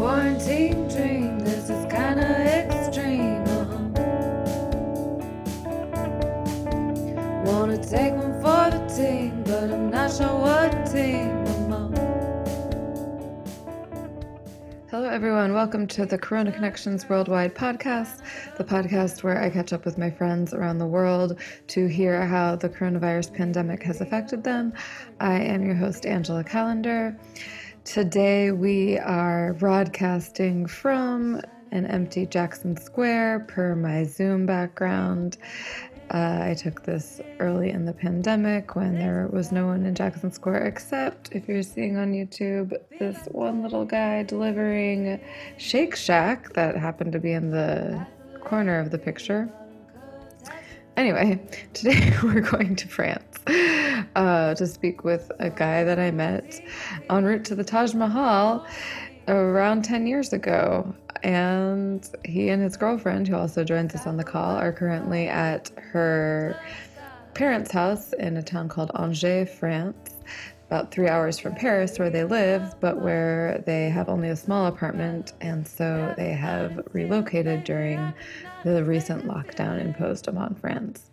Quarantine dream, this is kinda extreme. Wanna take one for the team, but I'm not sure what team I'm on. Hello everyone, welcome to the Corona Connections Worldwide podcast, the podcast where I catch up with my friends around the world to hear how the coronavirus pandemic has affected them. I am your host, Angela Callender. Today we are broadcasting from an empty Jackson Square per my Zoom background. I took this early in the pandemic when there was no one in Jackson Square except, if you're seeing on YouTube, this one little guy delivering Shake Shack that happened to be in the corner of the picture. Anyway, today we're going to France to speak with a guy that I met en route to the Taj Mahal around 10 years ago. And he and his girlfriend, who also joins us on the call, are currently at her parents' house in a town called Angers, France, about 3 hours from Paris where they live, but where they have only a small apartment, and so they have relocated during the recent lockdown imposed upon France.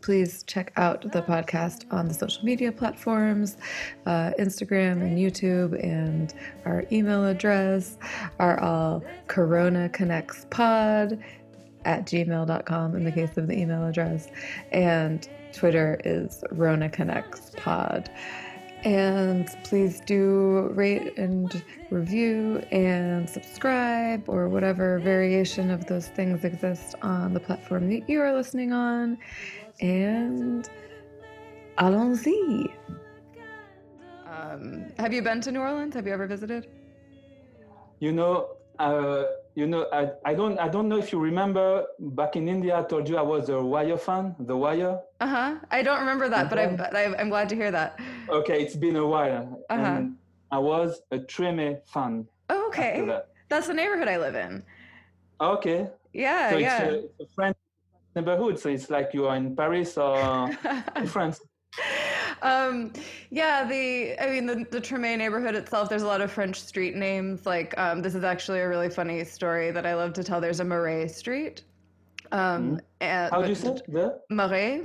Please check out the podcast on the social media platforms, Instagram and YouTube, and our email address are all coronaconnectspod@gmail.com in the case of the email address, and Twitter is ronaconnectspod. And please do rate and review and subscribe or whatever variation of those things exist on the platform that you are listening on. And allons-y. Have you been to New Orleans? Have you ever visited? I don't know if you remember back in India, I told you I was a Wire fan, The Wire. I don't remember that, but I'm glad to hear that. Okay, it's been a while. And I was a Tremé fan. Oh, okay. That's the neighborhood I live in. Okay. Yeah, so yeah. So it's a French neighborhood, so it's like you are in Paris or in France. The Tremé neighborhood itself, there's a lot of French street names. Like, this is actually a really funny story that I love to tell. There's a Marais street. How do you say it? Marais,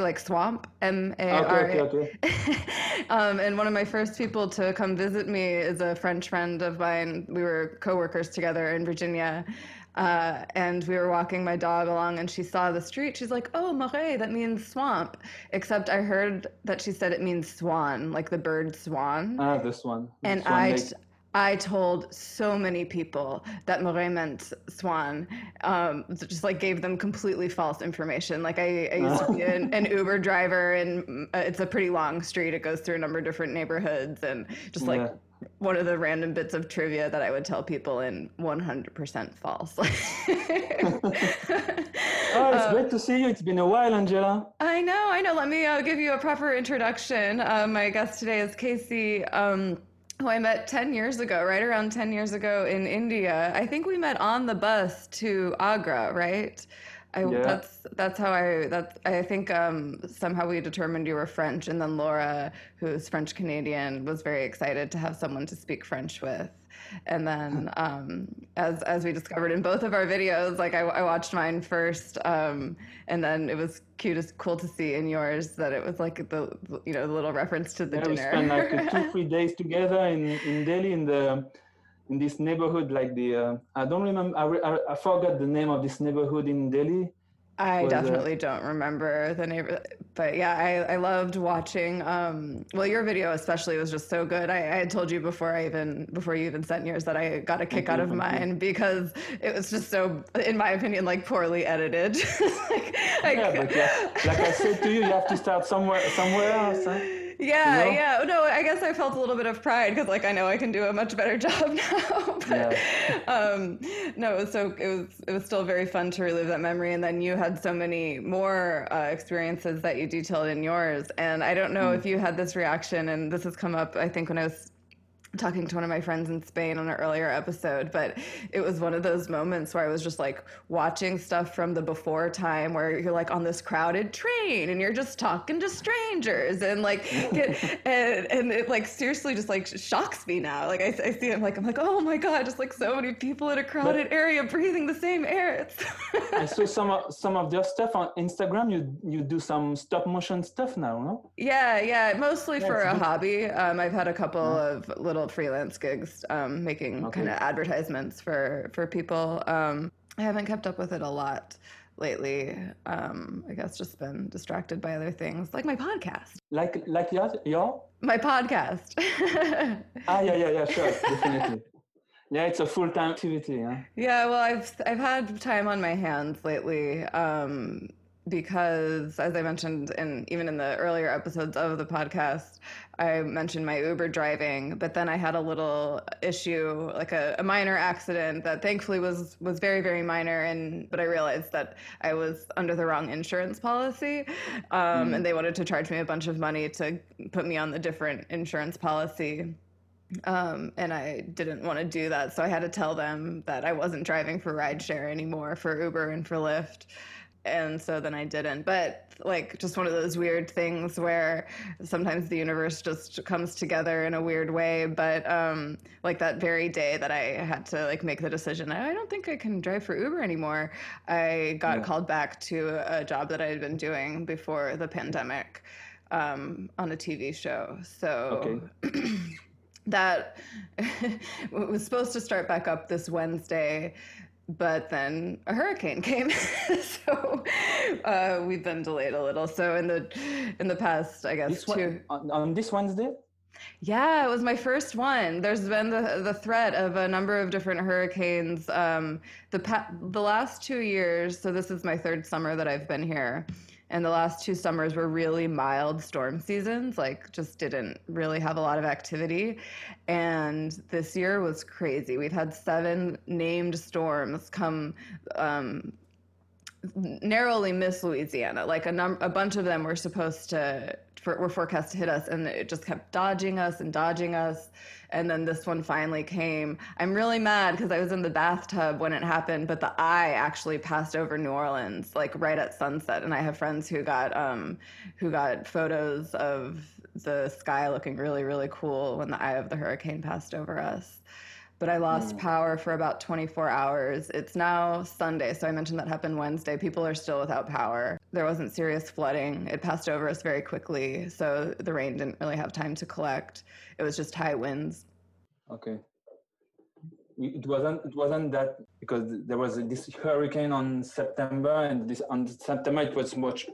like swamp, M-A-R-A. Okay. And one of my first people to come visit me is a French friend of mine. We were co-workers together in Virginia. And we were walking my dog along and she saw the street. She's like, oh, Marais, that means swamp. Except I heard that she said it means swan, like the bird swan. I told so many people that Marais meant swan, just like gave them completely false information. Like I used to be an Uber driver, and it's a pretty long street. It goes through a number of different neighborhoods, and just like one of the random bits of trivia that I would tell people, in 100% false. It's great to see you. It's been a while, Angela. I know. Let me give you a proper introduction. My guest today is Casey, who I met 10 years ago, right around 10 years ago in India. I think we met on the bus to Agra, right? I think somehow we determined you were French, and then Laura, who's French Canadian, was very excited to have someone to speak French with. And then as we discovered in both of our videos, like I watched mine first, and then it was cool to see in yours that it was like the little reference to the dinner. We spent like 2-3 days together in Delhi in this neighborhood, like I forgot the name of this neighborhood in Delhi. I don't remember the neighborhood, but yeah, I loved watching, your video especially was just so good. I had told you before you even sent yours that I got a kick out of mine because it was just so, in my opinion, like poorly edited. Like I said to you have to start somewhere else, huh? Yeah, you know? Yeah. No, I guess I felt a little bit of pride because, like, I know I can do a much better job now. But, no, it was still very fun to relive that memory. And then you had so many more experiences that you detailed in yours. And I don't know if you had this reaction, and this has come up, I think, when I was talking to one of my friends in Spain on an earlier episode, but it was one of those moments where I was just like watching stuff from the before time where you're like on this crowded train and you're just talking to strangers and like, and it like seriously just like shocks me now. Like I see it, I'm like, oh my God, just like so many people in a crowded area breathing the same air. I saw some of their stuff on Instagram. You do some stop motion stuff now, no? Yeah. Mostly for a hobby. I've had a couple of little freelance gigs making kind of advertisements for people. I haven't kept up with it a lot lately. I guess just been distracted by other things like my podcast. Like your? My podcast. Yeah, sure, definitely. Yeah, it's a full-time activity, huh? Yeah, well, I've had time on my hands lately. Because as I mentioned, even in the earlier episodes of the podcast, I mentioned my Uber driving, but then I had a little issue, like a minor accident that thankfully was very, very minor. But I realized that I was under the wrong insurance policy. And they wanted to charge me a bunch of money to put me on the different insurance policy. And I didn't want to do that. So I had to tell them that I wasn't driving for rideshare anymore, for Uber and for Lyft. And so then I didn't. But like just one of those weird things where sometimes the universe just comes together in a weird way. But like that very day that I had to like make the decision, I don't think I can drive for Uber anymore. I got called back to a job that I had been doing before the pandemic on a TV show. So that was supposed to start back up this Wednesday. But then a hurricane came, so we've been delayed a little. So in the past, I guess, on this Wednesday? Yeah, it was my first one. There's been the threat of a number of different hurricanes the last 2 years. So this is my third summer that I've been here. And the last two summers were really mild storm seasons, like just didn't really have a lot of activity. And this year was crazy. We've had 7 named storms come narrowly miss Louisiana. Like a bunch of them were were forecast to hit us, and it just kept dodging us. And then this one finally came. I'm really mad because I was in the bathtub when it happened, but the eye actually passed over New Orleans, like right at sunset. And I have friends who got photos of the sky looking really, really cool when the eye of the hurricane passed over us. But I lost power for about 24 hours. It's now Sunday, so I mentioned that happened Wednesday. People are still without power. There wasn't serious flooding. It passed over us very quickly, so the rain didn't really have time to collect. It was just high winds. Okay. It wasn't that, because there was this hurricane on September, and it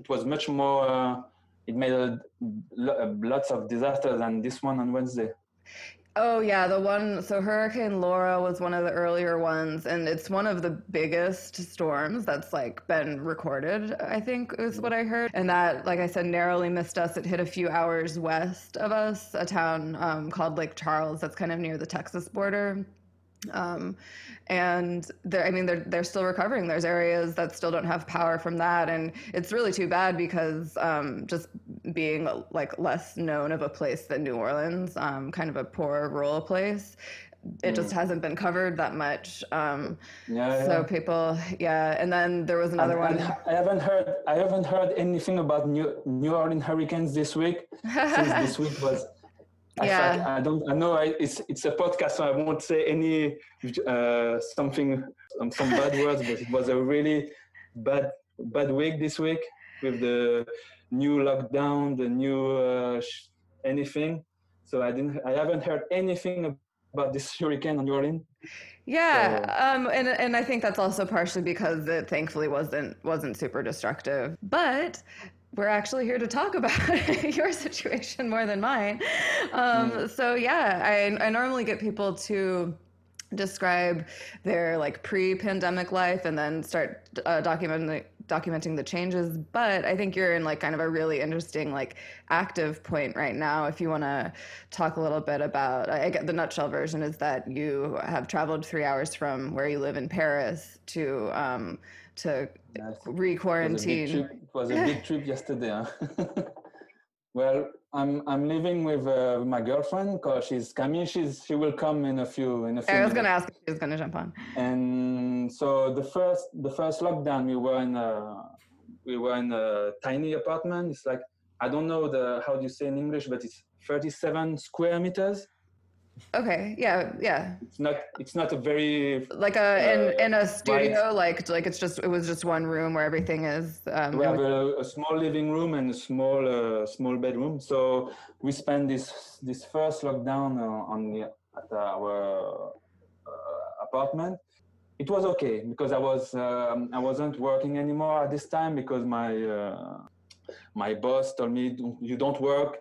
was much more. It made lots of disasters than this one on Wednesday. Oh, yeah, so Hurricane Laura was one of the earlier ones, and it's one of the biggest storms that's, like, been recorded, I think is what I heard. And that, like I said, narrowly missed us. It hit a few hours west of us, a town called Lake Charles that's kind of near the Texas border. And they're still recovering. There's areas that still don't have power from that. And it's really too bad because, just being like less known of a place than New Orleans, kind of a poor rural place, it just hasn't been covered that much. And then there was another one. I haven't heard anything about New Orleans hurricanes this week, since this week was. It's a podcast, so I won't say any some bad words, but it was a really bad week this week with the new lockdown, the new anything. So I haven't heard anything about this hurricane on New Orleans. Yeah, and I think that's also partially because it thankfully wasn't super destructive, but. We're actually here to talk about your situation more than mine. So yeah, I normally get people to describe their like pre-pandemic life and then start documenting the changes. But I think you're in like kind of a really interesting like active point right now. If you want to talk a little bit about, I get the nutshell version is that you have traveled 3 hours from where you live in Paris to re-quarantine. It was a big trip yesterday. Huh? Well, I'm living with my girlfriend because she's Camille. She will come in a few. I was going to ask if she was going to jump on. And so the first lockdown, we were in a tiny apartment. It's like, I don't know how do you say in English, but it's 37 square meters. Okay. Yeah. Yeah. It's not a very like in a studio like it was just one room where everything is. We have a small living room and a small bedroom. So we spent this first lockdown at our apartment. It was okay because I wasn't working anymore at this time because my boss told me, you don't work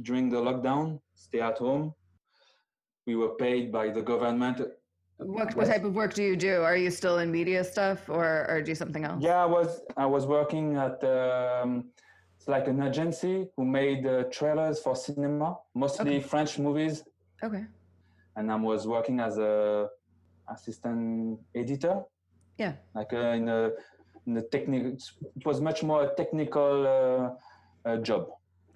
during the lockdown. Stay at home. We were paid by the government. What type of work do you do? Are you still in media stuff or do something else? Yeah, I was working at it's like an agency who made trailers for cinema, mostly French movies. Okay. And I was working as a assistant editor. Yeah. Like in the technical, it was much more a technical job.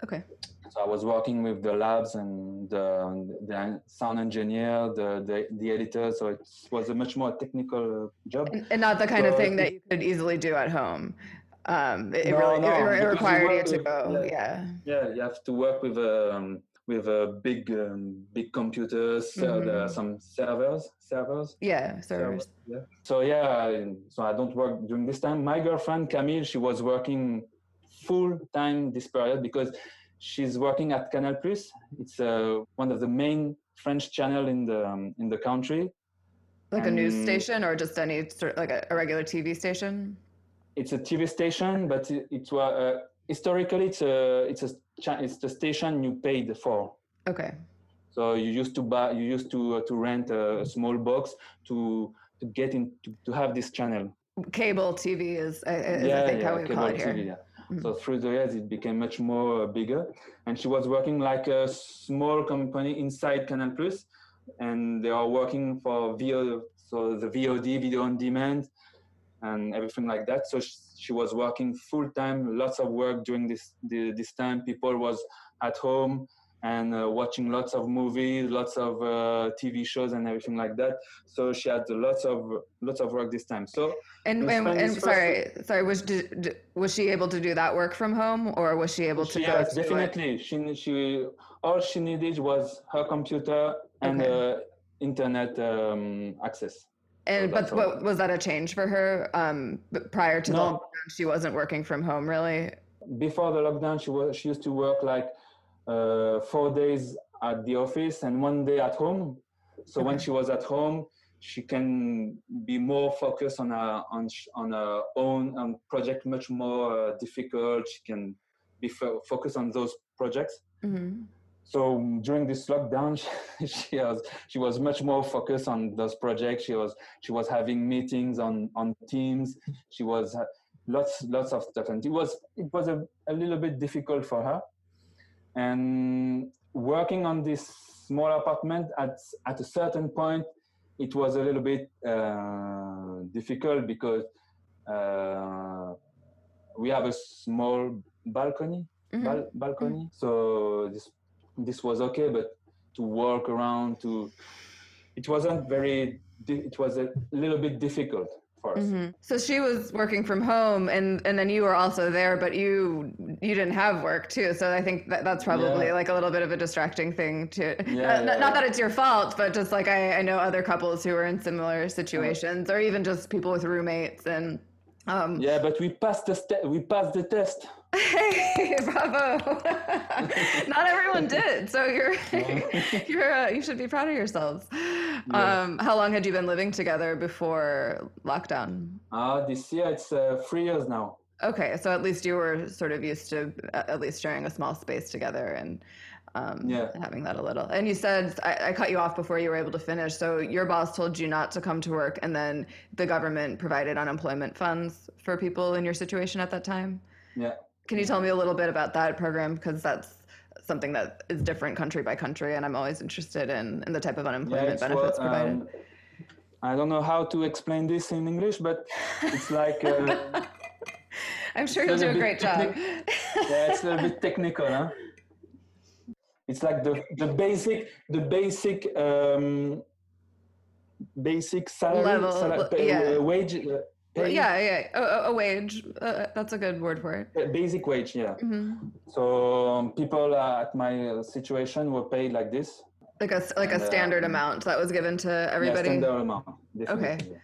Okay. So I was working with the labs and the sound engineer, the editor. So it was a much more technical job. And not the kind of thing that you could easily do at home. It required you to go. Yeah. Yeah, you have to work with a big computers, some servers. Yeah, servers. Yeah. So I don't work during this time. My girlfriend Camille, she was working full time this period because she's working at Canal+. It's one of the main French channel in the country. Like a news station or just any sort of like a regular TV station? It's a TV station, but it was historically it's a station you paid for. Okay. So you used to rent a small box to get in to have this channel. Cable TV is how we call it here. TV, yeah. Mm-hmm. So through the years, it became much more bigger. And she was working like a small company inside Canal+. And they are working for VOD, Video On Demand, and everything like that. So she was working full-time, lots of work during this time. People was at home and watching lots of movies, lots of TV shows and everything like that. So she had lots of work this time. So was she able to do that work from home, or was she able to? Yes, definitely. She all she needed was her computer and internet access. And but was that a change for her? Prior to the lockdown, she wasn't working from home really. Before the lockdown, she used to work like 4 days at the office and 1 day at home. So when she was at home, she can be more focused on her own project, much more difficult. She can be focused on those projects. Mm-hmm. So during this lockdown, she was much more focused on those projects. She was having meetings on Teams. She was lots of stuff, and it was a little bit difficult for her. And working on this small apartment, at a certain point, it was a little bit difficult because we have a small balcony. Mm-hmm. Balcony. So this was okay, but to walk around, it was a little bit difficult. Mm-hmm. So she was working from home, and then you were also there, but you didn't have work too. So I think that's probably like a little bit of a distracting thing too. Not that it's your fault, but just like I know other couples who are in similar situations, or even just people with roommates. And but we passed the test. Hey, bravo! Not everyone did, so you should be proud of yourselves. Yeah. How long had you been living together before lockdown? This year it's 3 years now. Okay, so at least you were sort of used to at least sharing a small space together and having that a little. And you said, I cut you off before you were able to finish, so your boss told you not to come to work, and then the government provided unemployment funds for people in your situation at that time? Yeah. Can you tell me a little bit about that program? Because that's something that is different country by country, and I'm always interested in the type of unemployment benefits provided. I don't know how to explain this in English, but it's like... I'm sure you'll do a great job. Yeah, it's a little bit technical, huh? It's like the basic salary level, wage. A wage. That's a good word for it. Basic wage, yeah. Mm-hmm. So people at my situation were paid like this. Like a standard amount that was given to everybody? Yeah, standard amount. Definitely.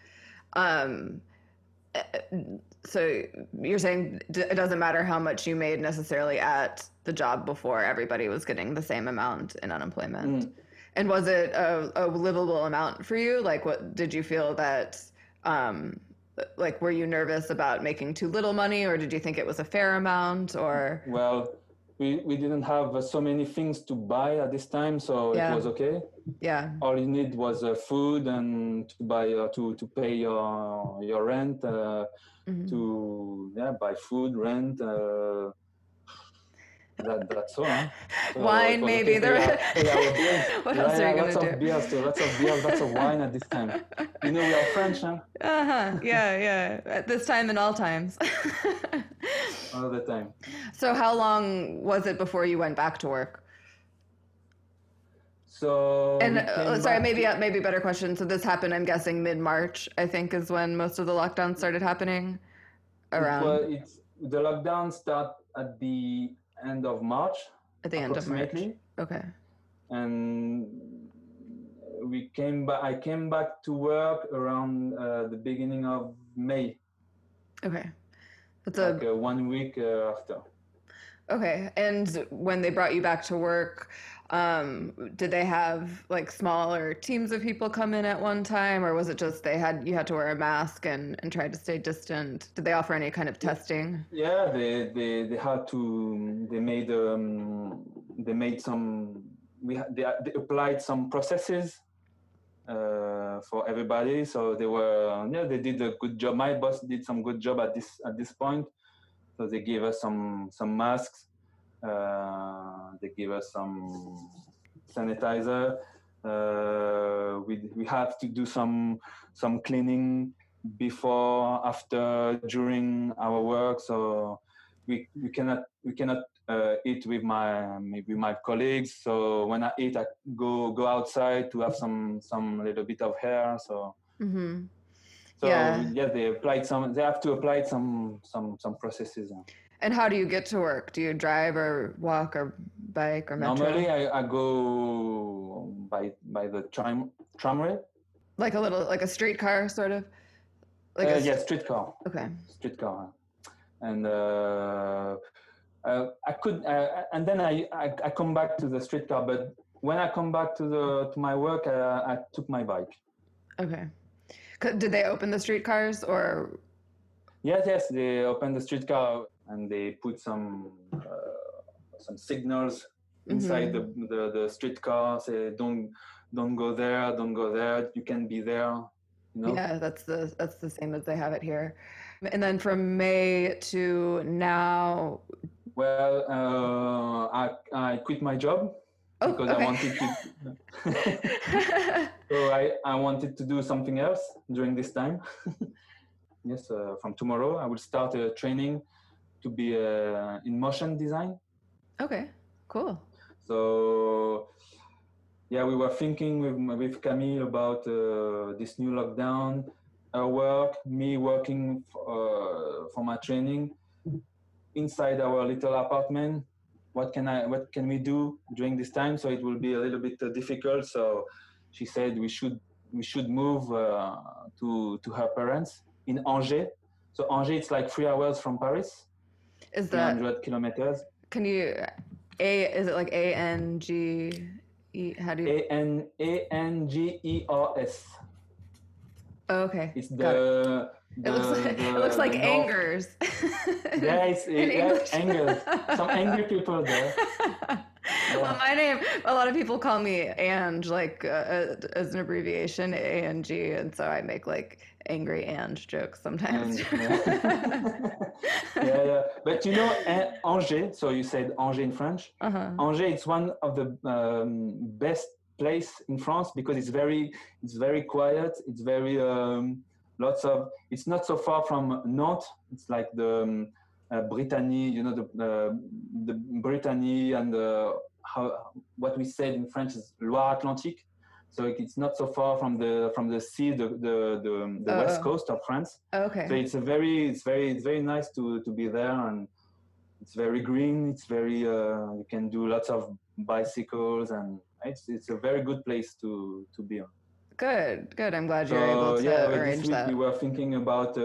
Okay. So you're saying it doesn't matter how much you made necessarily at the job before, everybody was getting the same amount in unemployment. Mm. And was it a livable amount for you? Like, what did you feel that, were you nervous about making too little money, or did you think it was a fair amount, or? Well, we didn't have so many things to buy at this time, so it was okay. Yeah. All you need was food and to buy to pay your rent, mm-hmm. to buy food, rent. That's all. Huh? So wine, maybe. What else are you going to do? Lots of beers, lots of wine at this time. You know, we are French, huh? Uh-huh. Yeah. At this time and all times. All the time. So how long was it before you went back to work? So... And sorry, maybe better question. So this happened, I'm guessing, mid-March, I think, is when most of the lockdowns started happening around. Well, the lockdown started at the... end of March. At the end of March. Okay. And I came back to work around the beginning of May. Okay. That's 1 week after. Okay. And when they brought you back to work, did they have smaller teams of people come in at one time, or was it just you had to wear a mask and try to stay distant? Did they offer any kind of testing? Yeah, they had to. They applied some processes for everybody. So they were they did a good job. My boss did some good job at this point. So they gave us some masks. They gave us some sanitizer. We have to do some cleaning before, after, during our work. So we cannot eat with my colleagues. So when I eat, I go outside to have some little bit of air. So. Mm-hmm. So they applied some. They have to apply some processes. And how do you get to work? Do you drive or walk or bike or metro? Normally, I go by the tramway. Like a streetcar, sort of. Streetcar. Okay. Streetcar, and I could, and then I come back to the streetcar. But when I come back to my work, I took my bike. Okay. Did they open the streetcars or? Yes, they opened the streetcar. And they put some signals inside mm-hmm. the streetcar. Say don't go there, don't go there. You can be there. You know? Yeah, that's the same as they have it here. And then from May to now. Well, I quit my job because I wanted to. So I wanted to do something else during this time. Yes, from tomorrow I will start a training. To be in motion design. Okay, cool. So, we were thinking with Camille about this new lockdown, her work, me working for my training inside our little apartment. What can we do during this time? So it will be a little bit difficult. So she said we should move to her parents in Angers. So Angers, it's like 3 hours from Paris. Is that 100 kilometers? Can you is it like ANGE? How do you ANGERS? Oh, okay. It's it looks like Angers. Yes, Angers. Some angry people there. Well, a lot of people call me Ange, as an abbreviation, A-N-G, and so I make angry Ange jokes sometimes. Yeah. But you know, Angers, so you said Angers in French. Uh-huh. Angers, it's one of the best place in France because it's very quiet. It's very, it's not so far from Nantes. It's like Brittany, you know, the Brittany and how, what we said in French is Loire-Atlantique. So it's not so far from the sea, the west coast of France. Okay. So it's very nice to be there, and it's very green. It's very you can do lots of bicycles, and it's a very good place to be on. Good. I'm glad you're able to arrange that. We were thinking about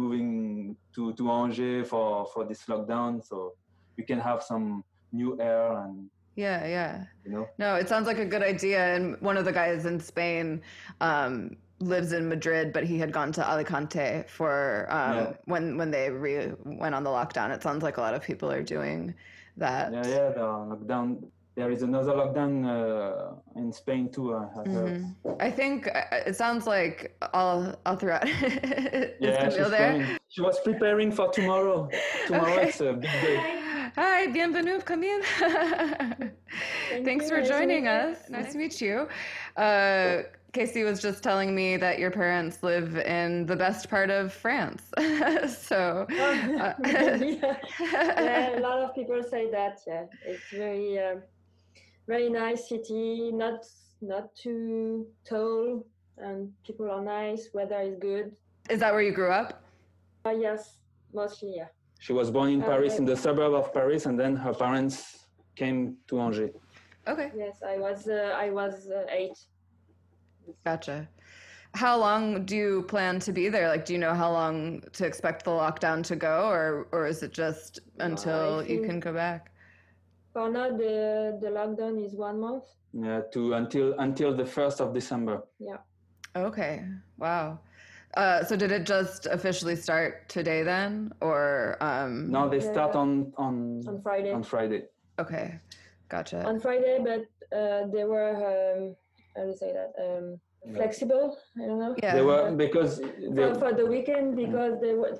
moving to Angers for this lockdown, so we can have some new air and. Yeah. You know? No, it sounds like a good idea. And one of the guys in Spain lives in Madrid, but he had gone to Alicante for when they went on the lockdown. It sounds like a lot of people are doing that. Yeah, the lockdown. There is another lockdown in Spain too. I think it sounds like all throughout. Yeah, she was preparing for tomorrow. Tomorrow it's a big day. Hi, bienvenue, Camille. Thanks for joining us. Nice to meet you. Casey was just telling me that your parents live in the best part of France. So yeah, a lot of people say that. Yeah, it's very, very nice city. Not too tall, and people are nice. Weather is good. Is that where you grew up? Yes, mostly. Yeah. She was born in Paris, in the suburb of Paris, and then her parents came to Angers. Okay. Yes, I was 8. Gotcha. How long do you plan to be there? Like, do you know how long to expect the lockdown to go, or is it just until you can go back? For now, the lockdown is 1 month. Yeah, until the 1st of December. Yeah. Okay. Wow. So did it just officially start today then, or? No, they start on Friday. On Friday. Okay, gotcha. On Friday, but they were how do you say that? Flexible. I don't know. Yeah. They were because for the weekend, because they were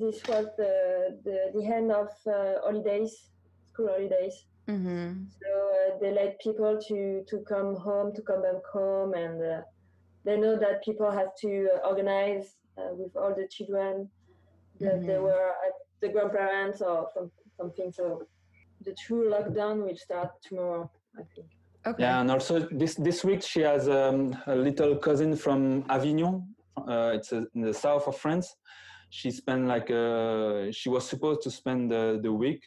this was the end of school holidays. Mm-hmm. So they let people to come back home and. They know that people have to organize with all the children that they were at the grandparents or something. So the true lockdown will start tomorrow, I think. Okay. Yeah, and also this week she has a little cousin from Avignon. It's in the south of France. She spent she was supposed to spend the week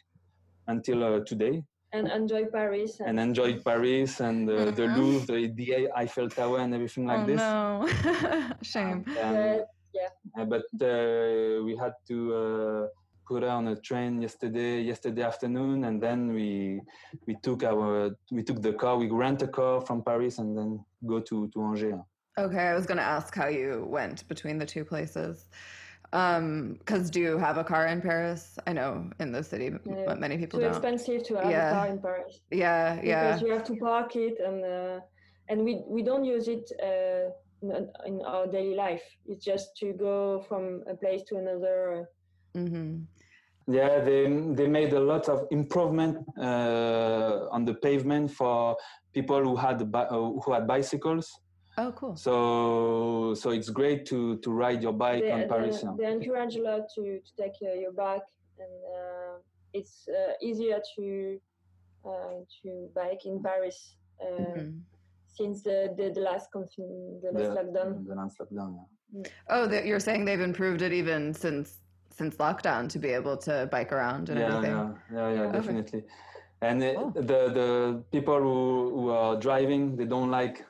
until today. And enjoy Paris. And the Louvre, the Eiffel Tower, and everything like this. Oh, no. Shame. Yeah. But we had to put her on a train yesterday afternoon, and then we took the car. We rent a car from Paris and then go to Angers. Okay, I was going to ask how you went between the two places. Because do you have a car in Paris? I know in the city, but many people don't. It's too expensive to have a car in Paris. Yeah, because you have to park it, and we don't use it in our daily life. It's just to go from a place to another. Mm-hmm. Yeah, they made a lot of improvement on the pavement for people who had bicycles. Oh, cool. So it's great to ride your bike on Paris. They encourage a lot to take your bike, and it's easier to bike in Paris since the last lockdown. The last lockdown, yeah. Oh, you're saying they've improved it even since lockdown to be able to bike around and everything. Yeah, definitely. Okay. And the people who are driving, they don't like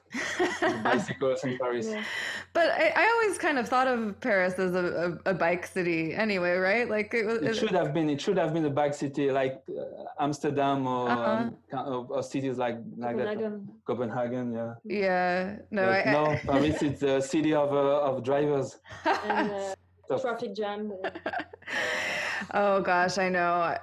bicycles in Paris. Yeah. But I always kind of thought of Paris as a bike city anyway, right? Like it should have been a bike city, like Amsterdam or cities like Copenhagen. That. Copenhagen, yeah. Yeah, no, Paris is the city of drivers. And, traffic jam. Oh gosh, I know.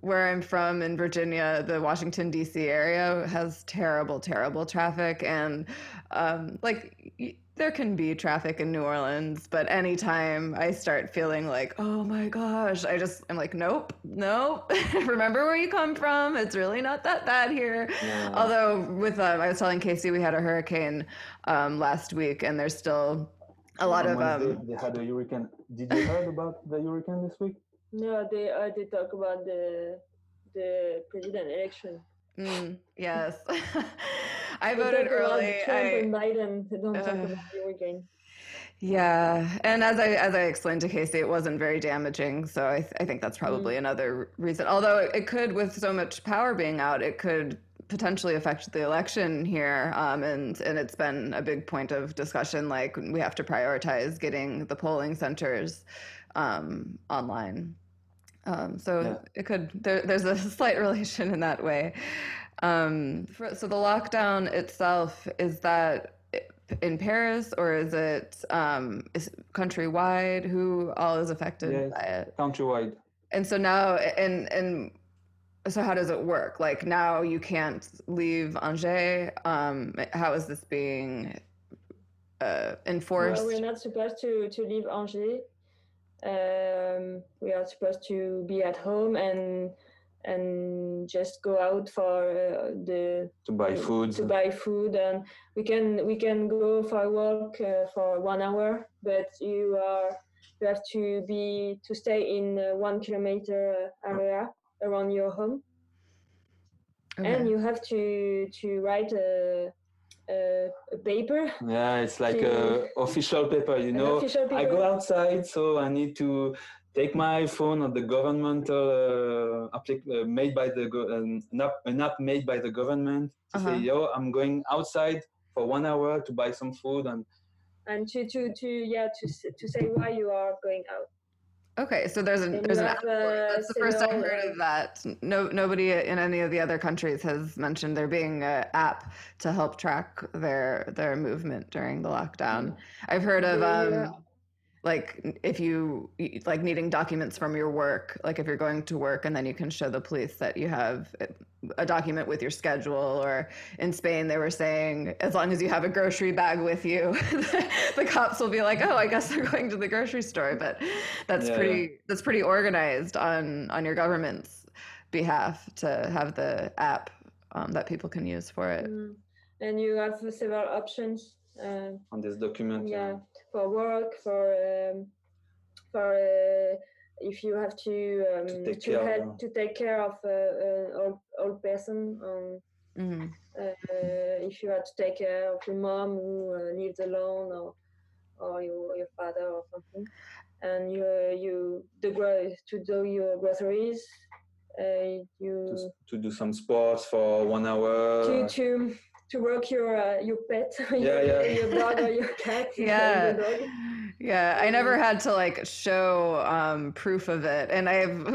Where I'm from in Virginia, the Washington D.C. area has terrible, terrible traffic, and there can be traffic in New Orleans, but anytime I start feeling like, oh my gosh, I'm like, nope. Remember where you come from. It's really not that bad here. Yeah. Although I was telling Casey we had a hurricane last week, and there's still. A lot of they had a hurricane. Did you heard about the hurricane this week? No, they talk about the the president election. Yes. I voted early. Yeah. And as I explained to Casey, it wasn't very damaging. So I think that's probably another reason. Although it could, with so much power being out, it could potentially affect the election here. And it's been a big point of discussion. Like, we have to prioritize getting the polling centers online. It could, there's a slight relation in that way. So the lockdown itself, is that in Paris, or is it countrywide? Who all is affected by it? Countrywide. And so now, and so how does it work? Like, now you can't leave Angers. How is this being enforced? Well, we're not supposed to leave Angers. We are supposed to be at home and just go out for to buy food, and we can go for a walk for 1 hour, but you have to stay in 1 kilometer area around your home, and you have to write a paper. Yeah, it's like a official paper, you know. Paper. I go outside, so I need to take my phone on the governmental made by the an app made by the government to say, "Yo, I'm going outside for 1 hour to buy some food," and to say why you are going out. Okay, so there's an app. That's the first I heard of that. No, nobody in any of the other countries has mentioned there being an app to help track their movement during the lockdown. I've heard of like if you like needing documents from your work, like if you're going to work, and then you can show the police that you have a document with your schedule. Or in Spain, they were saying, as long as you have a grocery bag with you, the cops will be like, "Oh, I guess they're going to the grocery store." But that's pretty organized on your government's behalf to have the app that people can use for it. Mm. And you have several options on this document. Yeah, for work, for if you have to take care of old person, if you have to take care of your mom who lives alone, or your father or something, and to do your groceries, to do some sports for 1 hour, to work your pet, your dog or your cat, your dog. Yeah, I never had to like show proof of it, and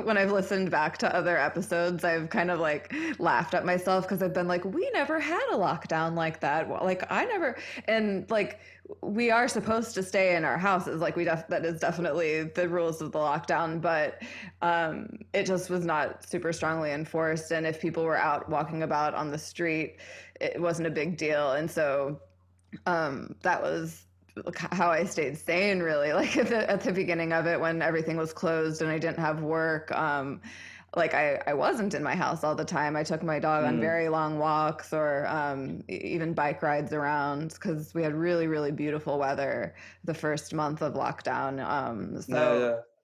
when I've listened back to other episodes, I've kind of like laughed at myself because I've been like, we never had a lockdown like that. Like I never, and like we are supposed to stay in our houses. Like that is definitely the rules of the lockdown, but it just was not super strongly enforced. And if people were out walking about on the street, it wasn't a big deal, and so that was how I stayed sane, really. Like at the beginning of it, when everything was closed and I didn't have work, like I wasn't in my house all the time. I took my dog on very long walks, or even bike rides around, because we had really, really beautiful weather the first month of lockdown.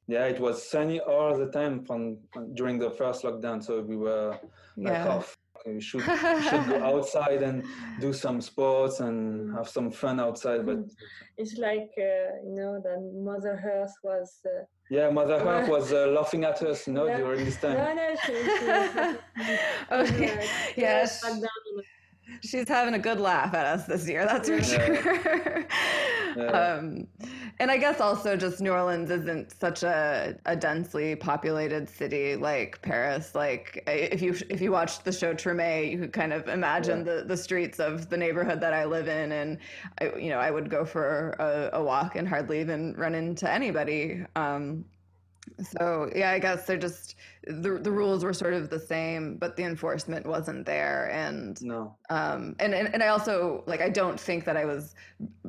It was sunny all the time during the first lockdown, so we were like off. We should go outside and do some sports and have some fun outside. But it's like that Mother Earth was. Mother Earth was laughing at us, during this time. No, she okay. Yes. She's having a good laugh at us this year, that's for sure. And I guess also just New Orleans isn't such a densely populated city like Paris. Like if you watched the show Tremé, you could kind of imagine the streets of the neighborhood that I live in, and I would go for a walk and hardly even run into anybody. So I guess they're just the rules were sort of the same, but the enforcement wasn't there. And no. And I also like I don't think that I was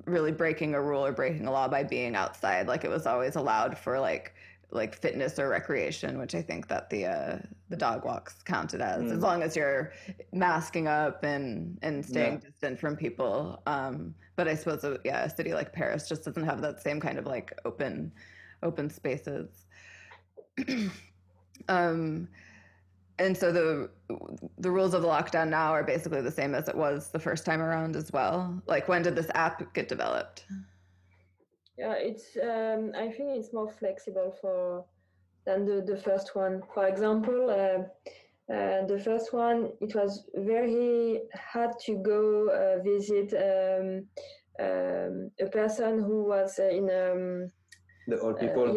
really breaking a rule or breaking a law by being outside. Like it was always allowed for like fitness or recreation, which I think that the dog walks counted as long as you're masking up and staying distant from people. But I suppose a city like Paris just doesn't have that same kind of like open spaces. And so the rules of the lockdown now are basically the same as it was the first time around as well. Like, when did this app get developed? Yeah, it's I think it's more flexible than the first one. For example, the first one, it was very hard to go visit a person who was in the old people.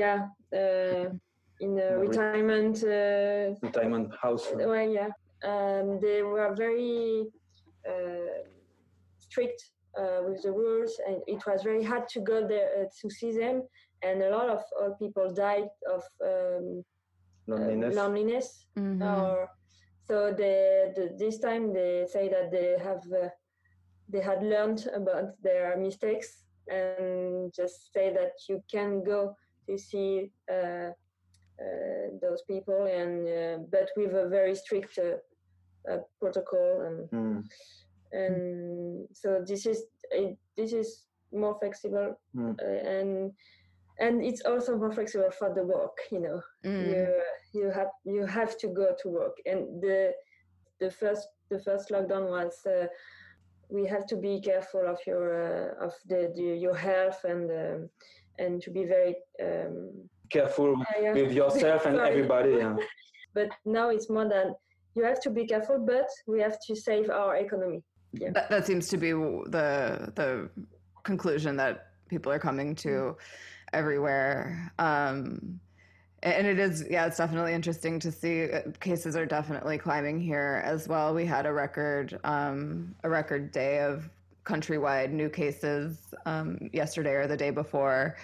In a retirement house. Well, yeah, they were very strict with the rules, and it was very hard to go there to see them. And a lot of old people died of loneliness. Mm-hmm. So this time they say that they had learned about their mistakes, and just say that you can go to see. Those people, and but with a very strict protocol, and so this is more flexible, and it's also more flexible for the work. You know, you have to go to work, and the first lockdown was we have to be careful of your health, and to be very. Careful with yourself and everybody. Yeah. But now it's more than you have to be careful, but we have to save our economy. Yeah. That seems to be the conclusion that people are coming to everywhere. And it is, it's definitely interesting to see. Cases are definitely climbing here as well. We had a record day of countrywide new cases yesterday or the day before.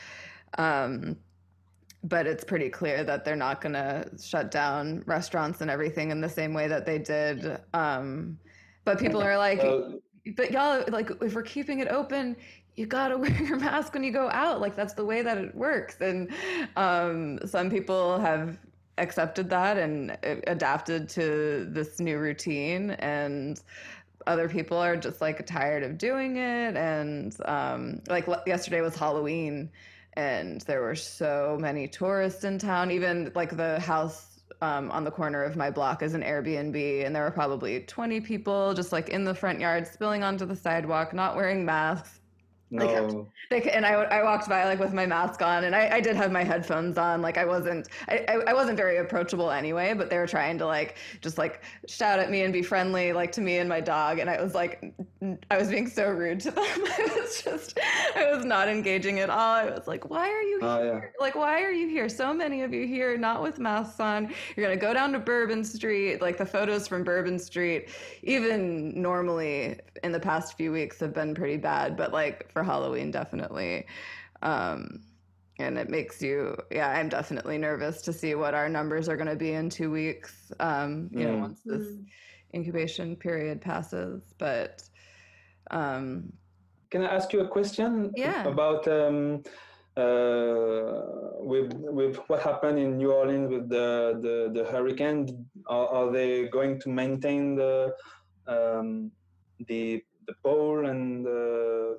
But it's pretty clear that they're not going to shut down restaurants and everything in the same way that they did. But people are like, but y'all, like, if we're keeping it open, you got to wear your mask when you go out. Like, that's the way that it works. And some people have accepted that and adapted to this new routine. And other people are just, like, tired of doing it. And, like, yesterday was Halloween. And there were so many tourists in town. Even like the house on the corner of my block is an Airbnb, and there were probably 20 people just like in the front yard, spilling onto the sidewalk, not wearing masks. No. Like, and I walked by like with my mask on, and I did have my headphones on. Like I wasn't very approachable anyway, but they were trying to like just like shout at me and be friendly like to me and my dog, and I was like, I was being so rude to them. I was not engaging at all. I was like, why are you here? Like, why are you here? So many of you here, not with masks on. You're gonna go down to Bourbon Street. Like the photos from Bourbon Street, even normally in the past few weeks have been pretty bad, but like for Halloween, definitely. And it makes you, I'm definitely nervous to see what our numbers are going to be in 2 weeks, you know, once this incubation period passes. But can I ask you a question about with what happened in New Orleans with the hurricane? Are they going to maintain the poll and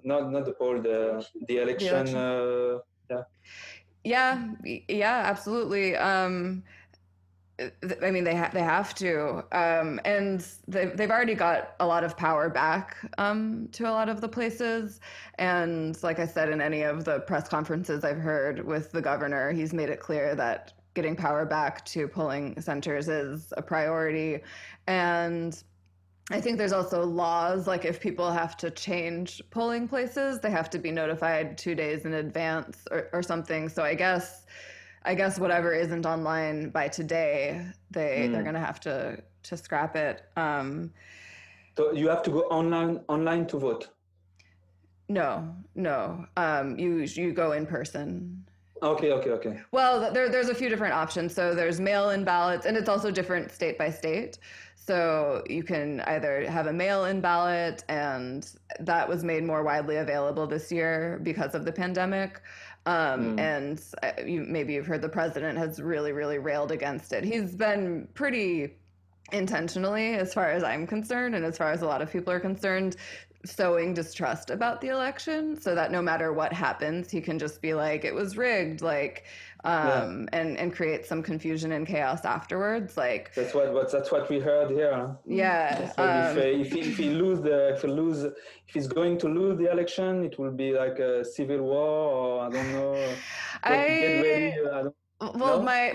not the poll, the election. Absolutely. I mean, they have to, and they've already got a lot of power back to a lot of the places. And like I said, in any of the press conferences I've heard with the governor, he's made it clear that getting power back to polling centers is a priority, and I think there's also laws, like if people have to change polling places, they have to be notified 2 days in advance or something. So I guess whatever isn't online by today, they're going to have to scrap it. So you have to go online to vote? No. You go in person. Okay. Well, there's a few different options. So there's mail-in ballots, and it's also different state by state. So you can either have a mail-in ballot, and that was made more widely available this year because of the pandemic. And maybe you've heard the president has really, really railed against it. He's been pretty intentionally, as far as I'm concerned, and as far as a lot of people are concerned, sowing distrust about the election so that no matter what happens, he can just be like, it was rigged, like, yeah. and create some confusion and chaos afterwards. Like that's what we heard here. Yeah. So if he's going to lose the election, it will be like a civil war, or I don't know.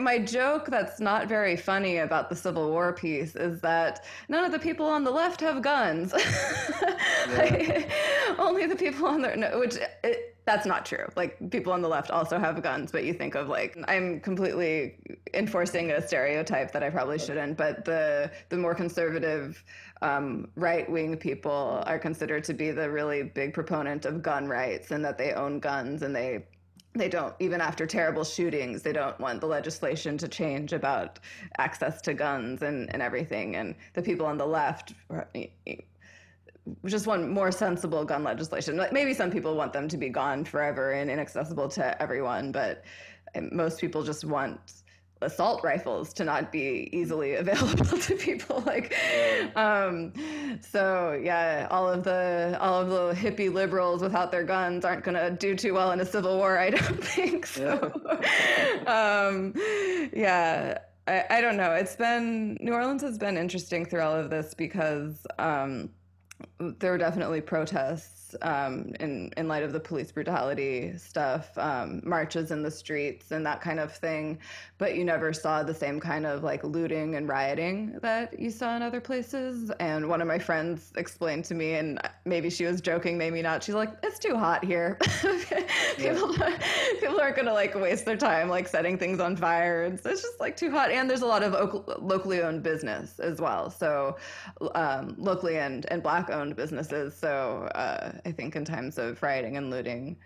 My joke that's not very funny about the Civil War piece is that none of the people on the left have guns. Only the people on the that's not true. Like, people on the left also have guns, but you think of, like, I'm completely enforcing a stereotype that I probably shouldn't, but the more conservative right-wing people are considered to be the really big proponent of gun rights and that they own guns, and they don't, even after terrible shootings, they don't want the legislation to change about access to guns and everything. And the people on the left just want more sensible gun legislation. Like, maybe some people want them to be gone forever and inaccessible to everyone, but most people just want assault rifles to not be easily available to people. Like, so yeah, all of the hippie liberals without their guns aren't going to do too well in a civil war, I don't think. So, I don't know. New Orleans has been interesting through all of this because there were definitely protests in light of the police brutality stuff, marches in the streets and that kind of thing. But you never saw the same kind of, like, looting and rioting that you saw in other places. And one of my friends explained to me, and maybe she was joking, maybe not, she's like, it's too hot here. People aren't going to, like, waste their time, like, setting things on fire. It's just, like, too hot. And there's a lot of locally owned business as well. So locally and Black-owned businesses. So I think in times of rioting and looting,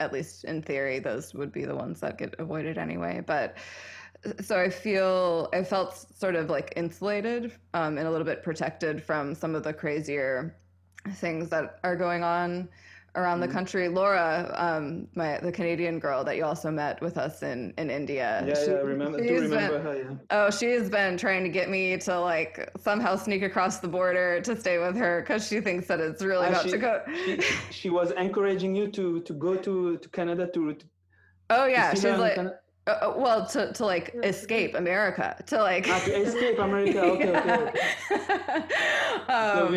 at least in theory, those would be the ones that get avoided anyway. But so I felt sort of, like, insulated and a little bit protected from some of the crazier things that are going on around the country. Laura, the Canadian girl that you also met with us in India. Yeah, I remember. I do remember her. Yeah. Oh, she has been trying to get me to, like, somehow sneak across the border to stay with her because she thinks that it's really to go. She was encouraging you to go to Canada to. Oh yeah, she's like. Well, to like escape America, to escape America. Okay. So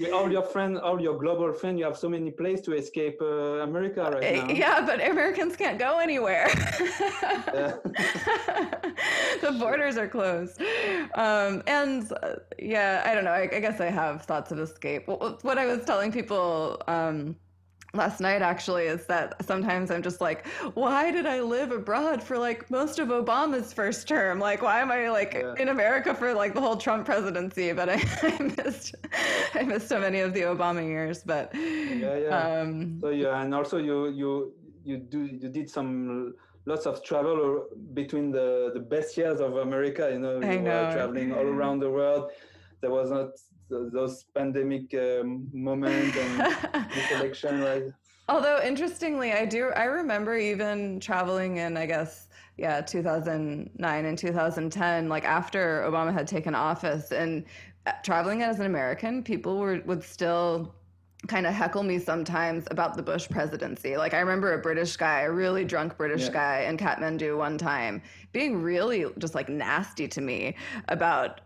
with all your friends, all your global friends, you have so many places to escape America right now. Yeah, but Americans can't go anywhere. The borders are closed. I don't know. I guess I have thoughts of escape. What I was telling people last night, actually, is that sometimes I'm just like, why did I live abroad for, like, most of Obama's first term? Like, why am I, like, in America for, like, the whole Trump presidency? But I missed so many of the Obama years. But so yeah, and also you did some lots of travel between the best years of America. You know, you were traveling all around the world. There was not those pandemic moment and recollection, right? Although, interestingly, I remember even traveling in, I guess, 2009 and 2010, like, after Obama had taken office, and traveling as an American, people would still kind of heckle me sometimes about the Bush presidency. Like, I remember a really drunk British guy in Kathmandu one time being really just, like, nasty to me about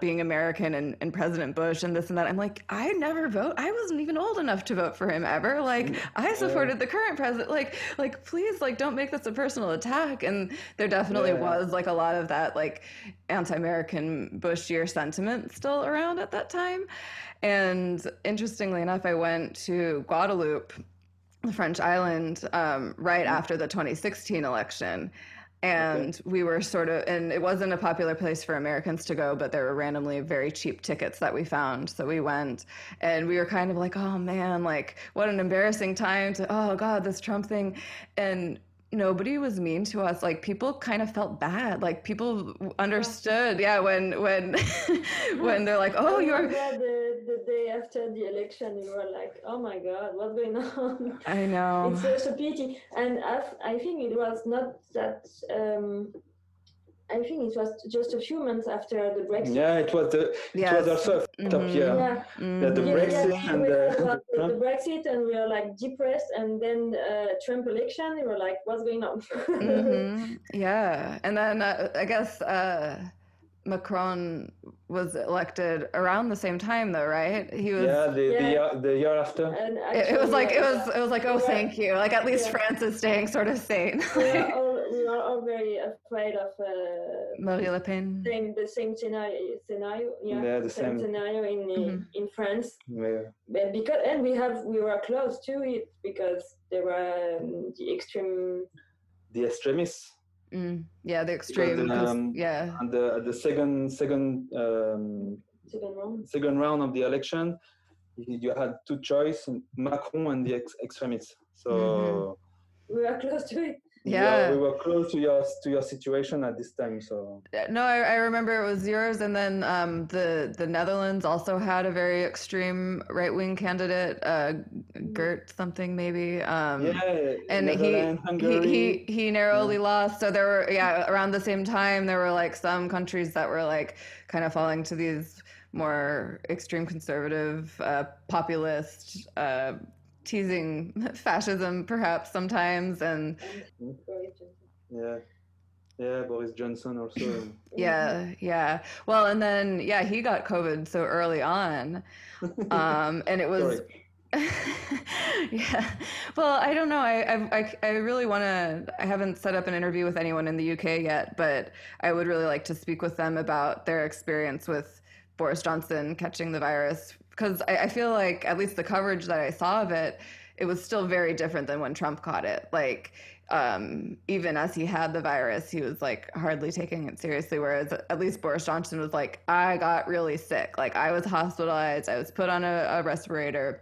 being American and President Bush and this and that. I'm like, I never vote. I wasn't even old enough to vote for him ever. Like, I supported the current president. Like, please, like, don't make this a personal attack. And there definitely was, like, a lot of that, like, anti-American Bush year sentiment still around at that time. And interestingly enough, I went to Guadeloupe, the French island, right after the 2016 election. And we were and it wasn't a popular place for Americans to go, but there were randomly very cheap tickets that we found. So we went, and we were kind of like, oh man, like, what an embarrassing time oh God, this Trump thing. And nobody was mean to us. Like, people kind of felt bad. Like, people understood. Yeah, when when they're like, "Oh, you're." Yeah, the day after the election, you were like, "Oh my God, what's going on?" I know. It's such a pity, and I think it was not that I think it was just a few months after the Brexit. Yeah, it was the it was also top year. Yeah. Mm-hmm. Yeah, the Brexit and the Brexit, and we were like depressed, and then Trump election, we were like, what's going on? Mm-hmm. Yeah, and then I guess Macron was elected around the same time, though, right? He was the year after. And actually, it was like oh, thank you. Like at least France is staying sort of sane. Yeah. We are all very afraid of Marie Le Pen. The same scenario. Yeah, the same scenario in France. Yeah. But because we were close to it because there were the extremists. Mm. Yeah, the extreme. And the second round of the election, you had two choices: Macron and the extremists. So we were close to it. Yeah, we were close to your situation at this time. So no, I remember it was yours, and then the Netherlands also had a very extreme right wing candidate, Gert something maybe. And he narrowly lost. So there were around the same time there were like some countries that were like kind of falling to these more extreme conservative, populist. Teasing fascism, perhaps sometimes, and Boris Johnson also. Well, and then he got COVID so early on, and it was. Well, I don't know. I really want to. I haven't set up an interview with anyone in the UK yet, but I would really like to speak with them about their experience with Boris Johnson catching the virus. Because I feel like at least the coverage that I saw of it, it was still very different than when Trump caught it. Like, even as he had the virus, he was like hardly taking it seriously. Whereas at least Boris Johnson was like, I got really sick. Like I was hospitalized. I was put on a respirator.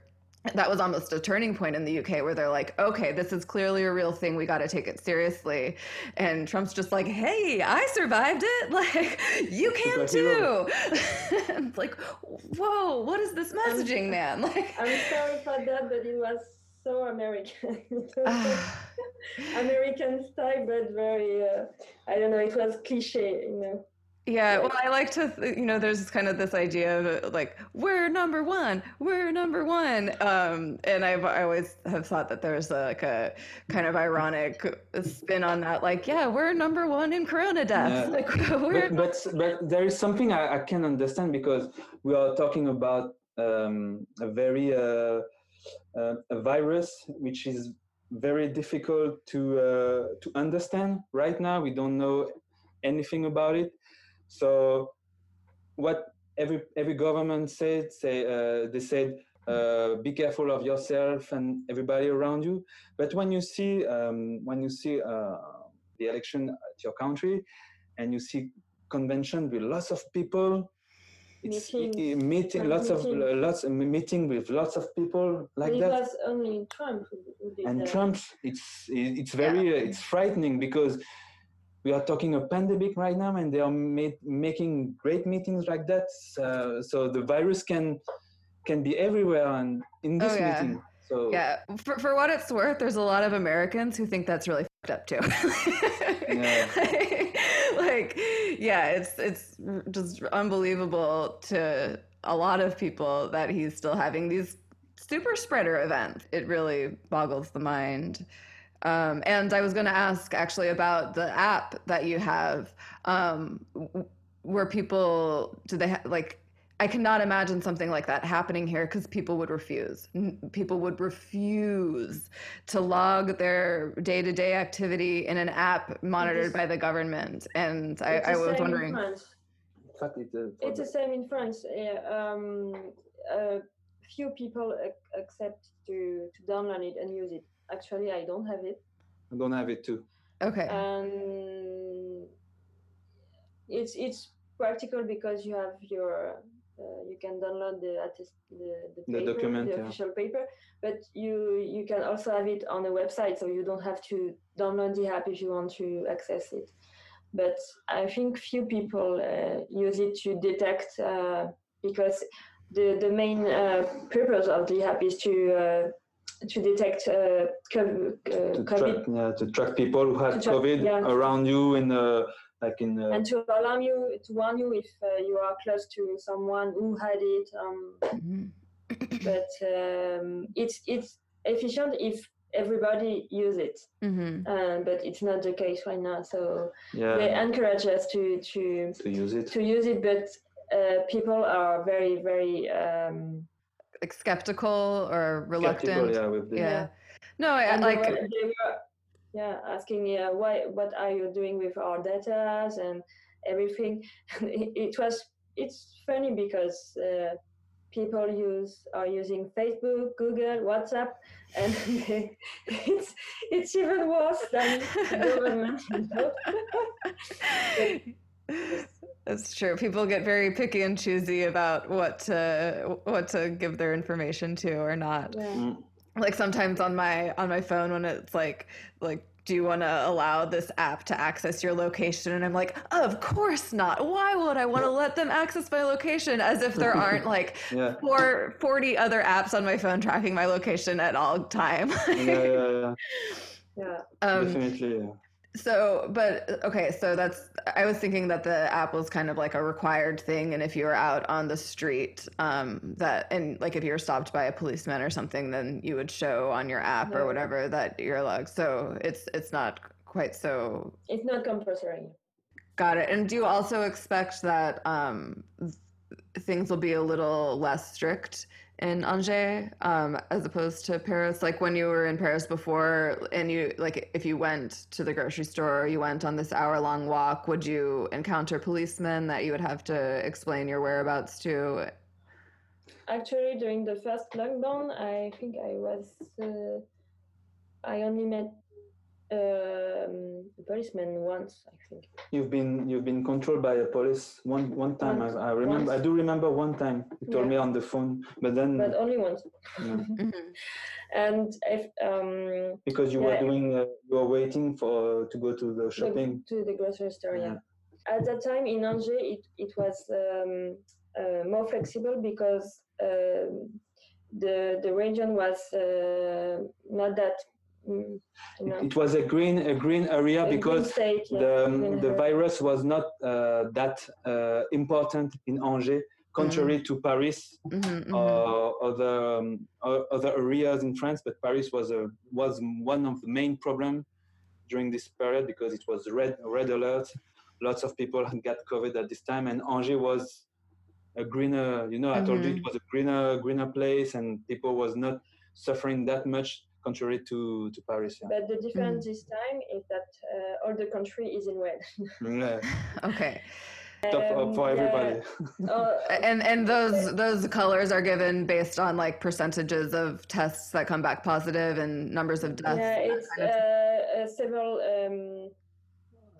That was almost a turning point in the UK where they're like, okay, this is clearly a real thing. We got to take it seriously. And Trump's just like, hey, I survived it. Like, you can too. It's like, whoa, what is this messaging, man? Like, I'm sorry for that, but it was so American. American style, but very, I don't know, it was cliche, you know. Yeah, well, I like to, there's kind of this idea of like, we're number one. And I always have thought that there's a kind of ironic spin on that. Like, we're number one in Corona deaths. Yeah. Like, but there is something I can understand because we are talking about a virus, which is very difficult to understand right now. We don't know anything about it. So, what every government said, they said, be careful of yourself and everybody around you. But when you see the election at your country, and you see convention with lots of people, it's meeting with lots of people like that. It was only Trump. And Trump, it's very it's frightening because. We are talking a pandemic right now, and they are making great meetings like that. So the virus can be everywhere, and in this meeting. So for what it's worth, there's a lot of Americans who think that's really fucked up too. It's just unbelievable to a lot of people that he's still having these super spreader events. It really boggles the mind. And I was going to ask actually about the app that you have, where people, do they like, I cannot imagine something like that happening here because people would refuse. People would refuse to log their day-to-day activity in an app monitored by the government. And I was wondering. It's the same in France. Few people accept to download it and use it. Actually, I don't have it. I don't have it too. Okay. It's practical because you have your you can download the document, the official paper, but you can also have it on the website, so you don't have to download the app if you want to access it. But I think few people use it to detect because the main purpose of the app is to detect COVID. To track people who had COVID around you in like in and to alarm you, to warn you if you are close to someone who had it. But it's efficient if everybody use it, but it's not the case right now. So they encourage us to use it. To use it, but people are very, very like skeptical or reluctant. No, and like they were asking why? What are you doing with our data and everything? It's funny because. People are using Facebook, Google, WhatsApp, and it's even worse than government. That's true. People get very picky and choosy about what to give their information to or not. Yeah. Like sometimes on my phone when it's like, do you want to allow this app to access your location? And I'm like, of course not. Why would I want to let them access my location? As if there aren't like 40 other apps on my phone tracking my location at all time. Definitely. So that's, I was thinking that the app was kind of like a required thing. And if you were out on the street, if you were stopped by a policeman or something, then you would show on your app or whatever that you're allowed. So it's not quite so. It's not compulsory. Got it. And do you also expect that things will be a little less strict in Angers, as opposed to Paris? Like when you were in Paris before and you, like if you went to the grocery store or you went on this hour long walk, would you encounter policemen that you would have to explain your whereabouts to? Actually, during the first lockdown, I think I only met a policeman once, I think. You've been controlled by a police one time. I do remember one time. He told me on the phone, but only once. And if because you were doing, you were waiting to go to the shopping to the grocery store. At that time in Angers, it was more flexible because the region was not that. It was a green area because the virus was not that important in Angers, contrary to Paris or other areas in France. But Paris was one of the main problems during this period because it was red alert. Lots of people had got COVID at this time, and Angers was a greener. I told you it was a greener place, and people was not suffering that much. Contrary to Paris. Yeah. But the difference this time is that all the country is in red. Okay. Top for everybody. And those colors are given based on like percentages of tests that come back positive and numbers of deaths. Yeah, it's several.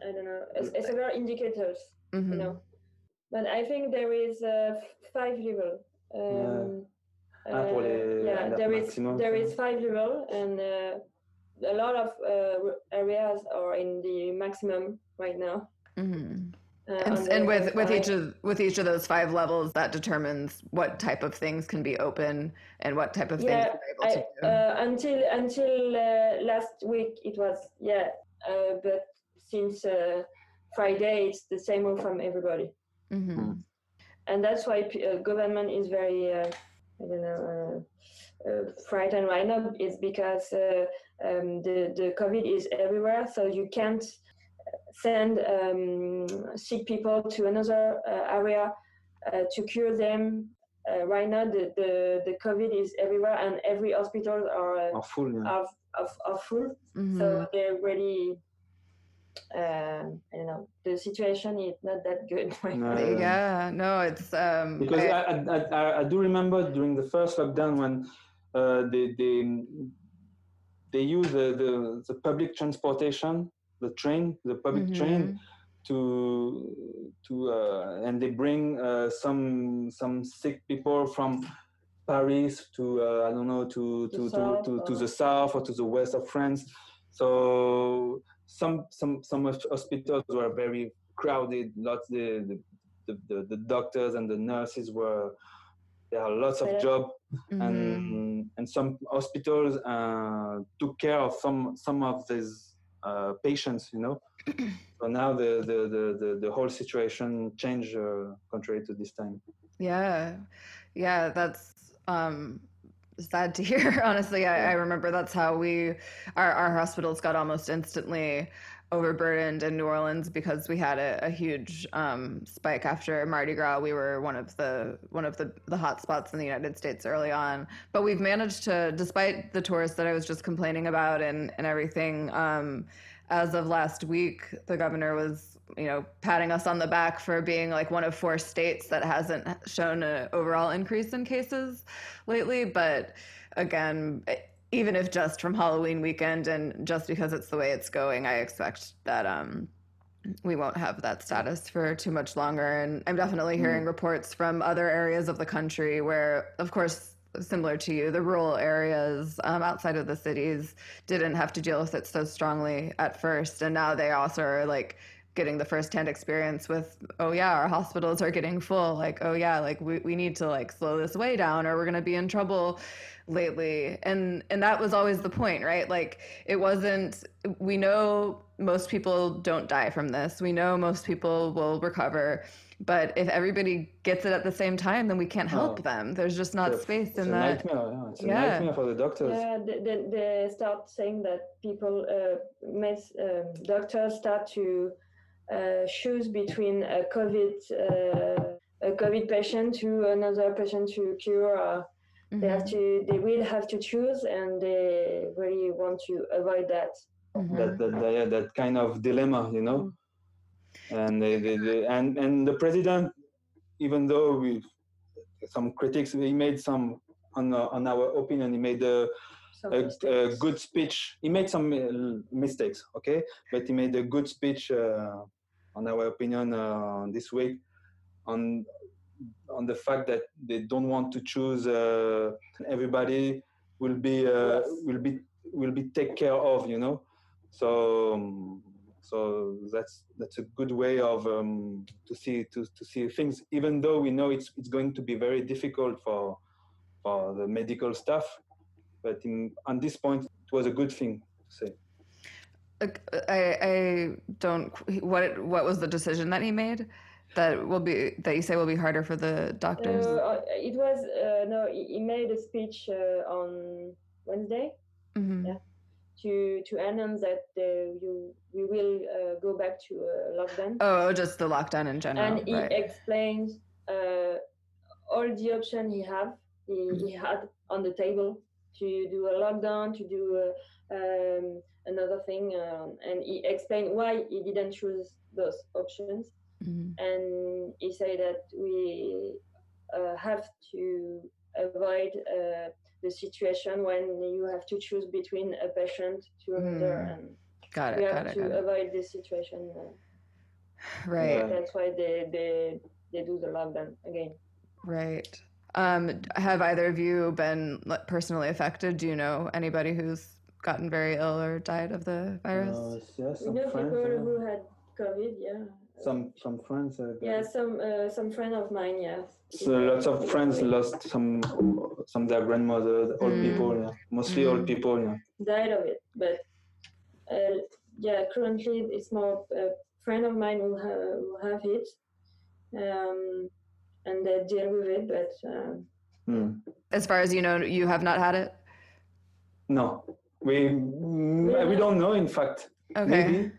I don't know. Several indicators. But I think there is 5 levels. There is 5 levels, and a lot of areas are in the maximum right now. And with each of those 5 levels, that determines what type of things can be open and what type of things you're able to do. Until last week, it was but since Friday, it's the same rule from everybody, and that's why government is very. I don't know, frightened right now is because the COVID is everywhere, so you can't send sick people to another area to cure them. Right now, the COVID is everywhere, and every hospital are full. Are full. So they're really. The situation is not that good right now. It's because I do remember during the first lockdown when they used the public transportation, the public train to and they bring some sick people from Paris to to the south or to the west of France. So some hospitals were very crowded. Lots the doctors and the nurses were there are lots of jobs, and some hospitals took care of some of these patients. So now the whole situation changed contrary to this time. Yeah, that's sad to hear. Honestly, I remember that's how our hospitals got almost instantly overburdened in New Orleans because we had a huge spike after Mardi Gras. We were one of the hot spots in the United States early on, but we've managed to, despite the tourists that I was just complaining about and everything. As of last week, the governor was, patting us on the back for being like one of four states that hasn't shown an overall increase in cases lately. But again, even if just from Halloween weekend and just because it's the way it's going, I expect that we won't have that status for too much longer. And I'm definitely hearing reports from other areas of the country where, of course, similar to you, the rural areas outside of the cities didn't have to deal with it so strongly at first. And now they also are like getting the firsthand experience with, oh yeah, our hospitals are getting full. Like, oh yeah, like we need to like slow this way down or we're going to be in trouble lately. And that was always the point, right? Like it wasn't, we know most people don't die from this. We know most people will recover. But if everybody gets it at the same time, then we can't help them. There's just not space in that. It's a nightmare for the doctors. Yeah, they start saying that people, doctors start to choose between a COVID patient to another patient to cure. They will have to choose, and they really want to avoid that. Mm-hmm. That kind of dilemma, And they the president, even though some critics, he made some on our opinion, he made a good speech. He made some mistakes, okay, but he made a good speech on our opinion this week on the fact that they don't want to choose. Everybody will be taken care of, So. So that's a good way of to see things. Even though we know it's going to be very difficult for the medical staff, but on this point, it was a good thing to say. I don't. What was the decision that he made? That you say will be harder for the doctors. It was He made a speech on Wednesday. Mm-hmm. Yeah. To announce that we will go back to lockdown. Oh, just the lockdown in general. And he explains all the options he had on the table to do a lockdown, to do another thing, and he explained why he didn't choose those options. Mm-hmm. And he said that we have to avoid the situation when you have to choose between a patient to another, and avoid this situation. Right. So that's why they do the lockdown again. Right. Have either of you been personally affected? Do you know anybody who's gotten very ill or died of the virus? People who had COVID. Yeah. Some friends. Some friend of mine. Yeah. So lots of friends lost some their grandmother, old people, mostly old people. Yeah. Died of it, but currently it's more a friend of mine who have it, and they deal with it. But as far as you know, you have not had it. No, we don't know. In fact, okay. Maybe.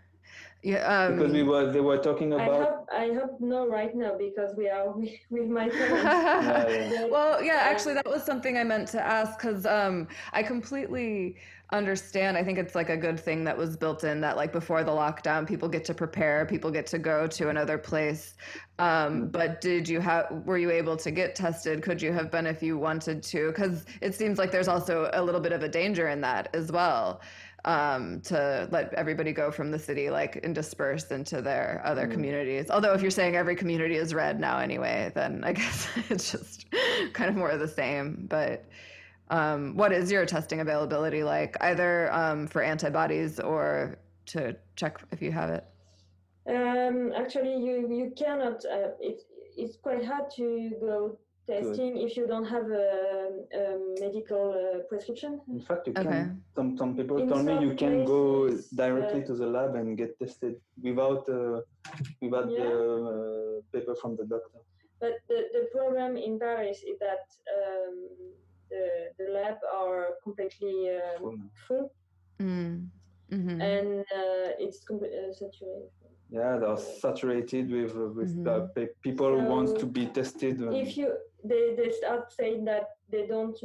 Yeah, because they were talking about. I hope not right now because we are with my parents. Well, yeah, actually, that was something I meant to ask because I completely understand. I think it's like a good thing that was built in that like before the lockdown, people get to prepare, people get to go to another place. But were you able to get tested? Could you have been if you wanted to? Because it seems like there's also a little bit of a danger in that as well. To let everybody go from the city, like, and disperse into their other communities. Although if you're saying every community is red now anyway, then I guess it's just kind of more of the same. But what is your testing availability like, either for antibodies or to check if you have it? Actually, you cannot. It's quite hard to go testing if you don't have a medical prescription. In fact, you can. Some people tell me you can go directly to the lab and get tested without the paper from the doctor. But the problem in Paris is that the lab are completely full. Mm. Mm-hmm. And it's completely saturated. Yeah, they're saturated with people want to be tested. If they start saying that they don't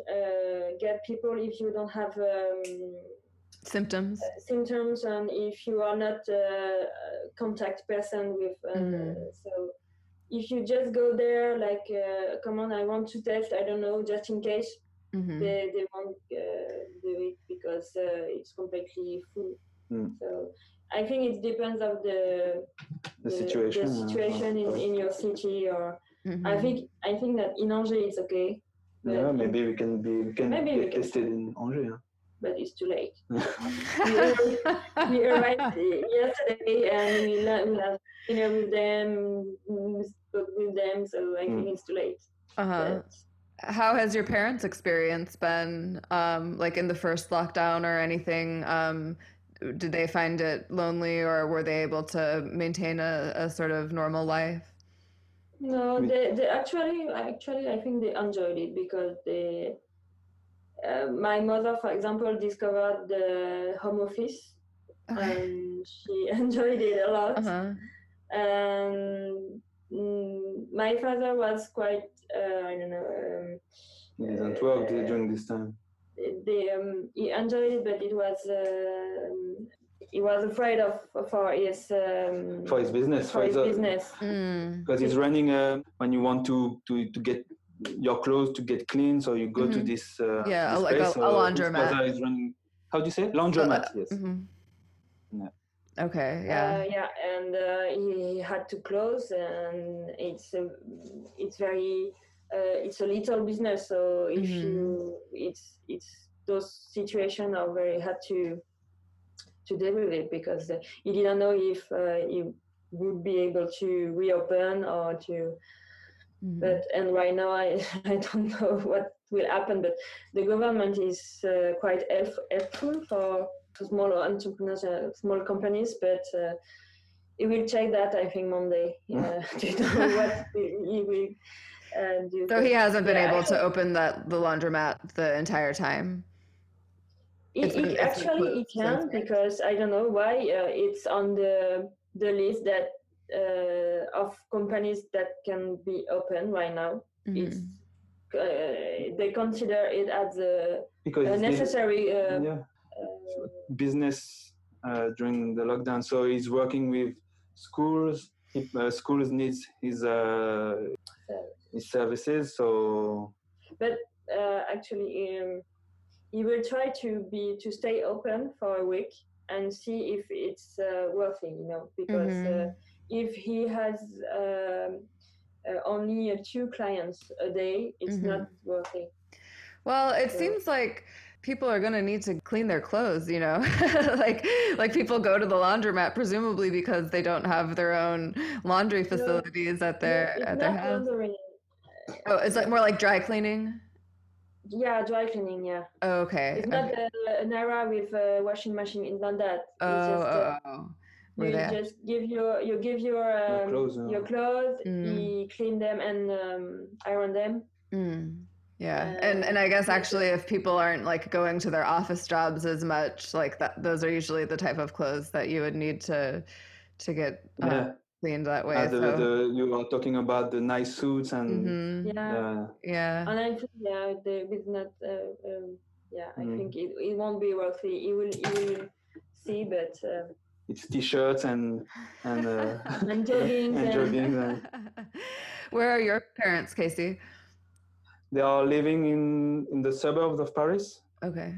get people if you don't have symptoms. Symptoms, and if you are not a contact person with, so if you just go there like, come on, I want to test, I don't know, just in case. Mm-hmm. They won't do it because it's completely full. Mm. So I think it depends on the situation in your city. Or I think that in Angers it's okay. Yeah, maybe we can get tested in Angers. Huh? But it's too late. We arrived yesterday and we dinner with them, spoke with them. So I think it's too late. But, how has your parents' experience been, like in the first lockdown or anything? Did they find it lonely, or were they able to maintain a sort of normal life? No, they actually, I think they enjoyed it because they. My mother, for example, discovered the home office, and she enjoyed it a lot. And my father was quite, I don't know. He didn't work during this time. He enjoyed it, but he was afraid for his business. Because he's running when you want to get your clothes to get clean, so you go to this this like place, a laundromat. Father is running. How do you say laundromat? Yes. Mm-hmm. Yeah. Okay. Yeah. And he had to close, and it's a little business. So if it's those situations are very hard to deal with it because he didn't know if he would be able to reopen or to. Mm-hmm. But right now I don't know what will happen. But the government is quite helpful for. To small entrepreneurs, small companies, but he will check that, I think, Monday. To know what he will do. So he hasn't been able to open the laundromat the entire time? He can, because I don't know why. It's on the list that of companies that can be open right now. Mm-hmm. It's they consider it as a necessary... business during the lockdown, so he's working with schools. Schools needs his services. So, but actually, he will try to stay open for a week and see if it's worth it. You know, because if he has only 2 clients a day, it's not worth it. Well, it seems like people are going to need to clean their clothes, you know, like people go to the laundromat, presumably because they don't have their own laundry facilities at their house. Laundry. Oh, it's like more like dry cleaning. Yeah, dry cleaning. Yeah. Oh, okay. It's not an era with a washing machine. It's not that. Just give your clothes. Your clothes. You clean them and iron them. Mm. Yeah, and I guess actually if people aren't like going to their office jobs as much, like that, those are usually the type of clothes that you would need to get cleaned that way. You were talking about the nice suits and and I think it's not I think it won't be worth it. You will see, but it's t-shirts and and joggings Where are your parents, Casey? They are living in the suburbs of Paris. Okay.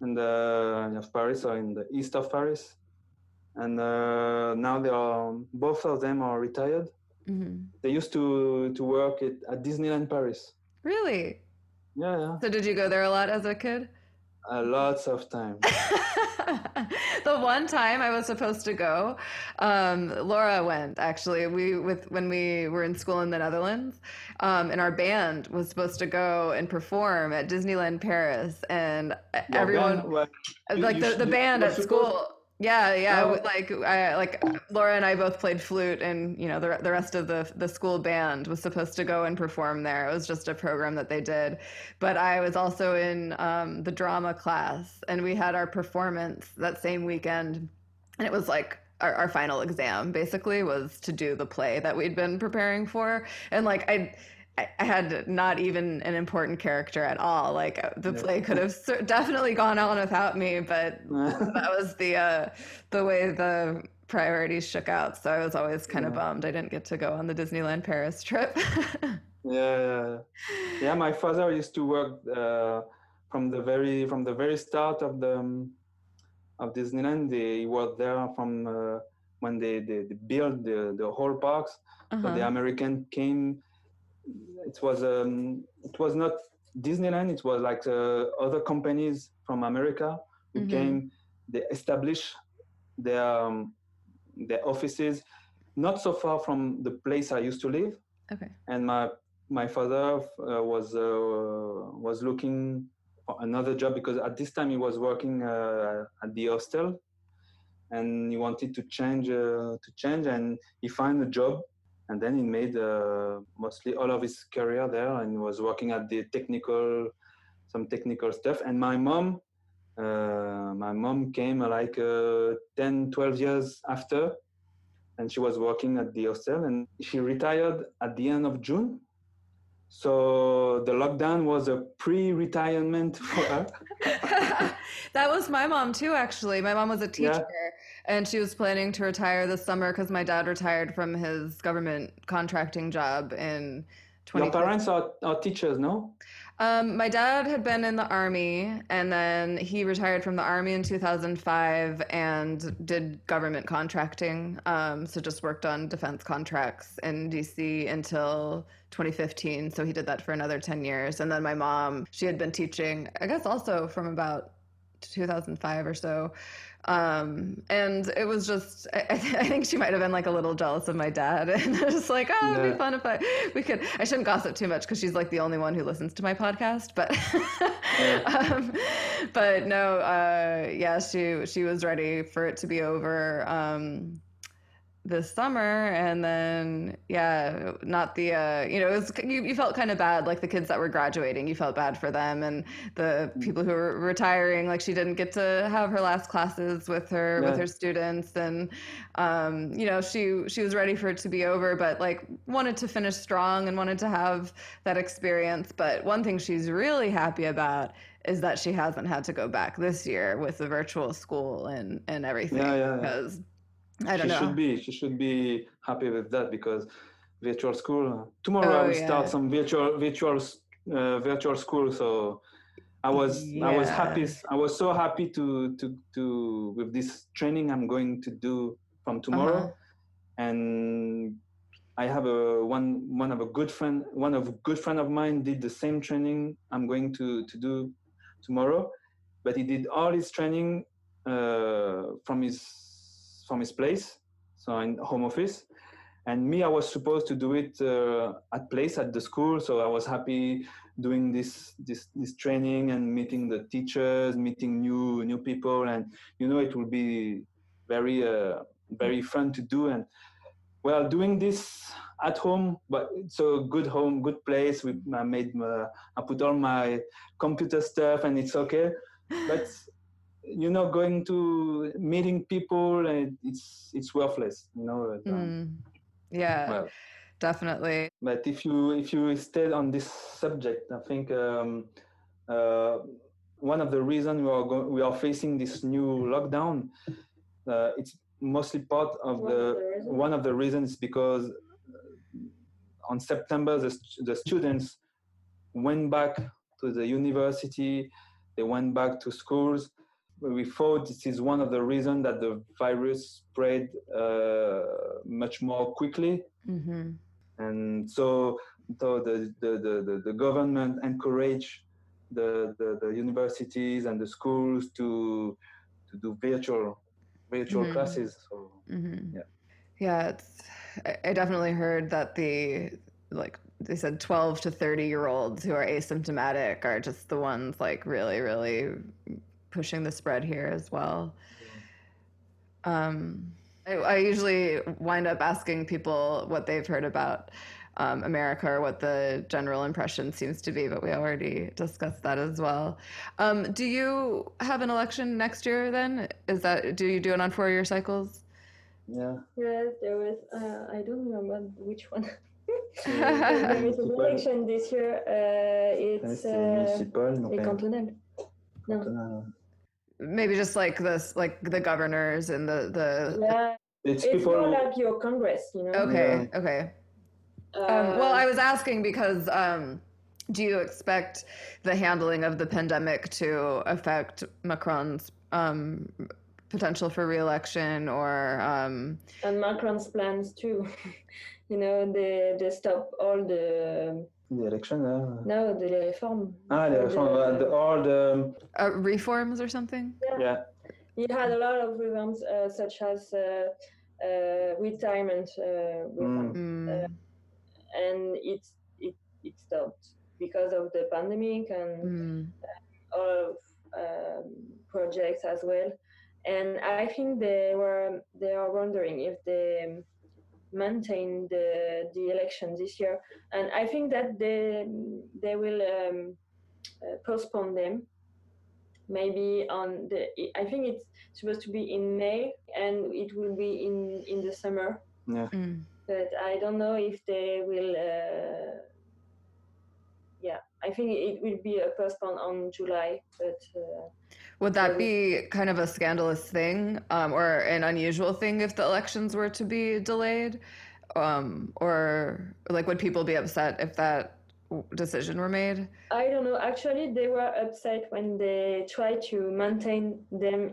In the of Paris or in the east of Paris, and now they are both of them are retired. Mm-hmm. They used to work at Disneyland Paris. Really? Yeah. So did you go there a lot as a kid? Lots of time. The one time I was supposed to go, Laura went, actually. When we were in school in the Netherlands, and our band was supposed to go and perform at Disneyland Paris, and the band at school. Yeah. Laura and I both played flute, and the rest of the school band was supposed to go and perform there. It was just a program that they did, but I was also in the drama class, and we had our performance that same weekend, and it was like our final exam basically was to do the play that we'd been preparing for, and I had not even an important character at all. Play could have definitely gone on without me, but that was the way the priorities shook out. So I was always kind of bummed I didn't get to go on the Disneyland Paris trip. Yeah. My father used to work from the very start of Disneyland. He was there from when they built the whole parks. Uh-huh. So the American came. It was not Disneyland. It was like other companies from America who came. They established their offices not so far from the place I used to live. Okay. And my father was looking for another job, because at this time he was working at the hostel, and he wanted to change, and he found a job. And then he made mostly all of his career there, and was working at some technical stuff. And my mom came 10, 12 years after, and she was working at the hostel, and she retired at the end of June. So the lockdown was a pre-retirement for her. That was my mom too, actually. My mom was a teacher. Yeah. And she was planning to retire this summer because my dad retired from his government contracting job in 2020. Your parents are teachers, no? My dad had been in the army, and then he retired from the army in 2005 and did government contracting. So just worked on defense contracts in DC until 2015. So he did that for another 10 years. And then my mom, she had been teaching, I guess, also from about 2005 or so. And it was just, I think she might have been a little jealous of my dad, and just it'd be fun if we could. I shouldn't gossip too much, because she's the only one who listens to my podcast, but she was ready for it to be over this summer. And then not the it was, you felt kind of bad, the kids that were graduating, you felt bad for them, and the people who were retiring, she didn't get to have her last classes with her students, and she was ready for it to be over, but wanted to finish strong and wanted to have that experience. But one thing she's really happy about is that she hasn't had to go back this year with the virtual school and everything, because I don't know. She should be happy with that, because virtual school. Tomorrow I will start some virtual school. So I was happy. I was so happy to with this training I'm going to do from tomorrow. Uh-huh. And I have a good friend of mine did the same training I'm going to do tomorrow, but he did all his training from his place, so in home office, and me, I was supposed to do it at the school. So I was happy doing this training and meeting the teachers, meeting new people, and it will be very very fun to do. And doing this at home, but it's a good home, good place. I put all my computer stuff, and it's okay, but. Going to meeting people, and it's worthless. Definitely. But if you stay on this subject, I think one of the reasons we are facing this new lockdown, it's mostly part of one of the reasons, because on September the students went back to the university, they went back to schools. We thought this is one of the reasons that the virus spread much more quickly. Mm-hmm. And so the government encouraged the universities and the schools to do virtual mm-hmm. classes. So mm-hmm. yeah, it's, I definitely heard that they said 12 to 30-year-olds who are asymptomatic are just the ones like really, really pushing the spread here as well. Yeah. I usually wind up asking people what they've heard about America or what the general impression seems to be, but we already discussed that as well. Do you have an election next year then? Do you do it on 4-year cycles? Yeah. Yes, there was, I don't remember which one. There is an election this year. It's cantonal. No. Maybe just like this, like the governors and the. Yeah. It's more like your Congress, you know. Okay. Yeah. Okay. Well, I was asking because do you expect the handling of the pandemic to affect Macron's potential for re-election or? And Macron's plans too. You know, they stop all the. The election? No, the reform. Reforms or something? Yeah. He had a lot of reforms, such as retirement reform. And it stopped because of the pandemic and all of projects as well. And I think they are wondering if they maintain the election this year, and I think that they will postpone them. Maybe on I think it's supposed to be in May, and it will be in the summer. Yeah. Mm. But I don't know if they will. I think it will be a postpone on July. But would that be kind of a scandalous thing, or an unusual thing if the elections were to be delayed, or like would people be upset if that decision were made? I don't know. Actually, they were upset when they tried to maintain them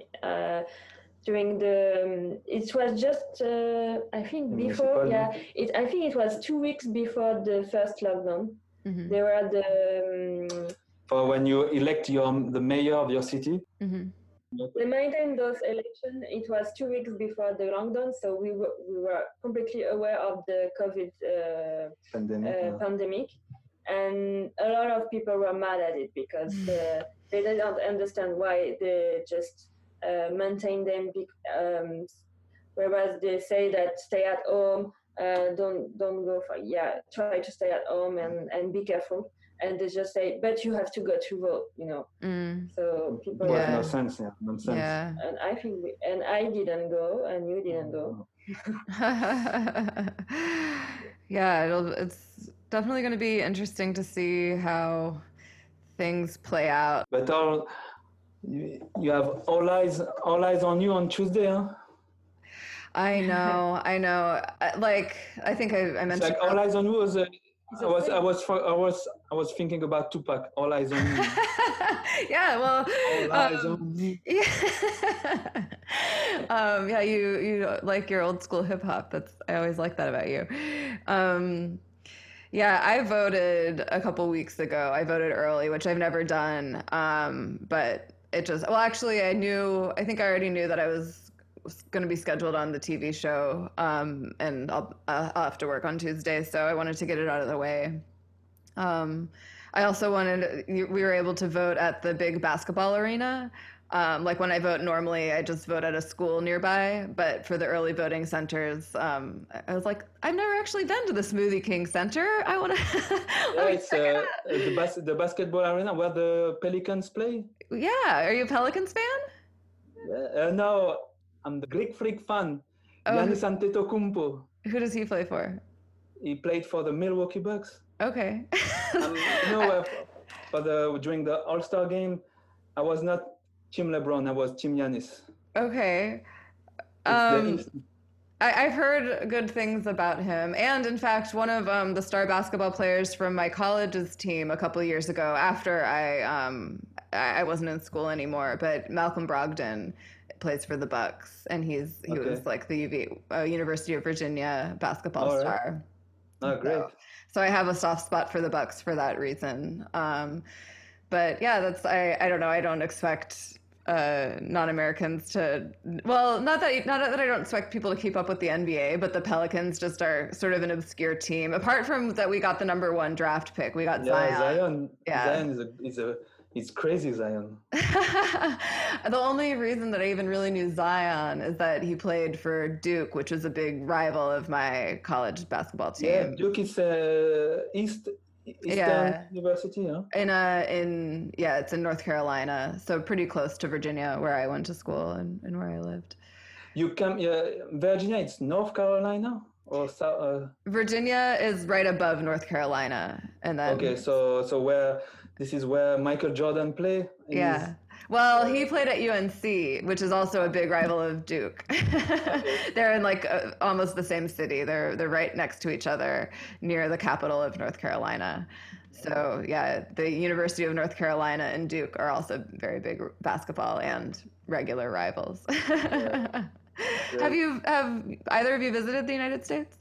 during the. It was just I think before. Yeah, I think it was 2 weeks before the first lockdown. Mm-hmm. There were the. For when you elect the mayor of your city? Mm-hmm. They maintained those elections. It was 2 weeks before the lockdown, so we were completely aware of the COVID pandemic. And a lot of people were mad at it because they didn't understand why they just maintained them. Whereas they say that stay at home. Don't go for try to stay at home and be careful, and they just say but you have to go to vote, you know. So people no sense. Yeah. And I think I didn't go and you didn't go. It's definitely going to be interesting to see how things play out, but you have all eyes on you on Tuesday, huh? I know. Like, I think I mentioned. It's like all eyes on you. I was thinking about Tupac. All eyes on you. Yeah. Well. All eyes on you. Yeah. You like your old school hip hop. I always like that about you. Yeah, I voted a couple weeks ago. I voted early, which I've never done. But it just. Well, actually, I think I already knew that I was going to be scheduled on the TV show, and I'll have to work on Tuesday, so I wanted to get it out of the way. I also we were able to vote at the big basketball arena. Like when I vote normally, I just vote at a school nearby, but for the early voting centers, I was like, I've never actually been to the Smoothie King Center. I want to. Yeah, it's the basketball arena where the Pelicans play. Yeah, are you a Pelicans fan? No. I'm the Greek freak fan. Giannis Antetokounmpo. Who does he play for? He played for the Milwaukee Bucks. Okay. During the All-Star game, I was not Team LeBron. I was Team Giannis. Okay. I've heard good things about him. And in fact, one of the star basketball players from my college's team a couple of years ago, after I wasn't in school anymore, but Malcolm Brogdon plays for the Bucks, and he was like the University of Virginia basketball star. Oh, great! So I have a soft spot for the Bucks for that reason. But yeah, that's, I don't know. I don't expect non-Americans to, well, not that I don't expect people to keep up with the NBA, but the Pelicans just are sort of an obscure team. Apart from that, we got the number 1 draft pick. We got Zion. Yeah. Zion is crazy, Zion. The only reason that I even really knew Zion is that he played for Duke, which is a big rival of my college basketball team. Yeah, Duke is Eastern University, huh? It's in North Carolina, so pretty close to Virginia, where I went to school and where I lived. You come, Virginia, it's North Carolina or South? Virginia is right above North Carolina, and then. Okay, so where this is where Michael Jordan played. Yeah. Well, he played at UNC, which is also a big rival of Duke. They're in almost the same city. They're right next to each other near the capital of North Carolina. So, yeah, the University of North Carolina and Duke are also very big basketball and regular rivals. Yeah. Have either of you visited the United States?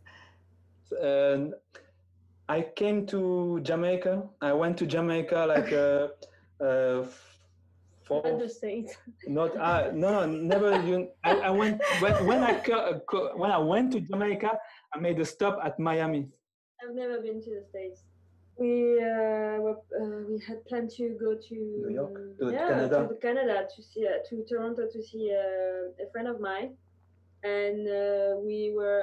I came to Jamaica. I went to Jamaica I went when I went to Jamaica. I made a stop at Miami. I've never been to the States. We had planned to go to New York, to Canada, to Toronto to see a friend of mine, and we were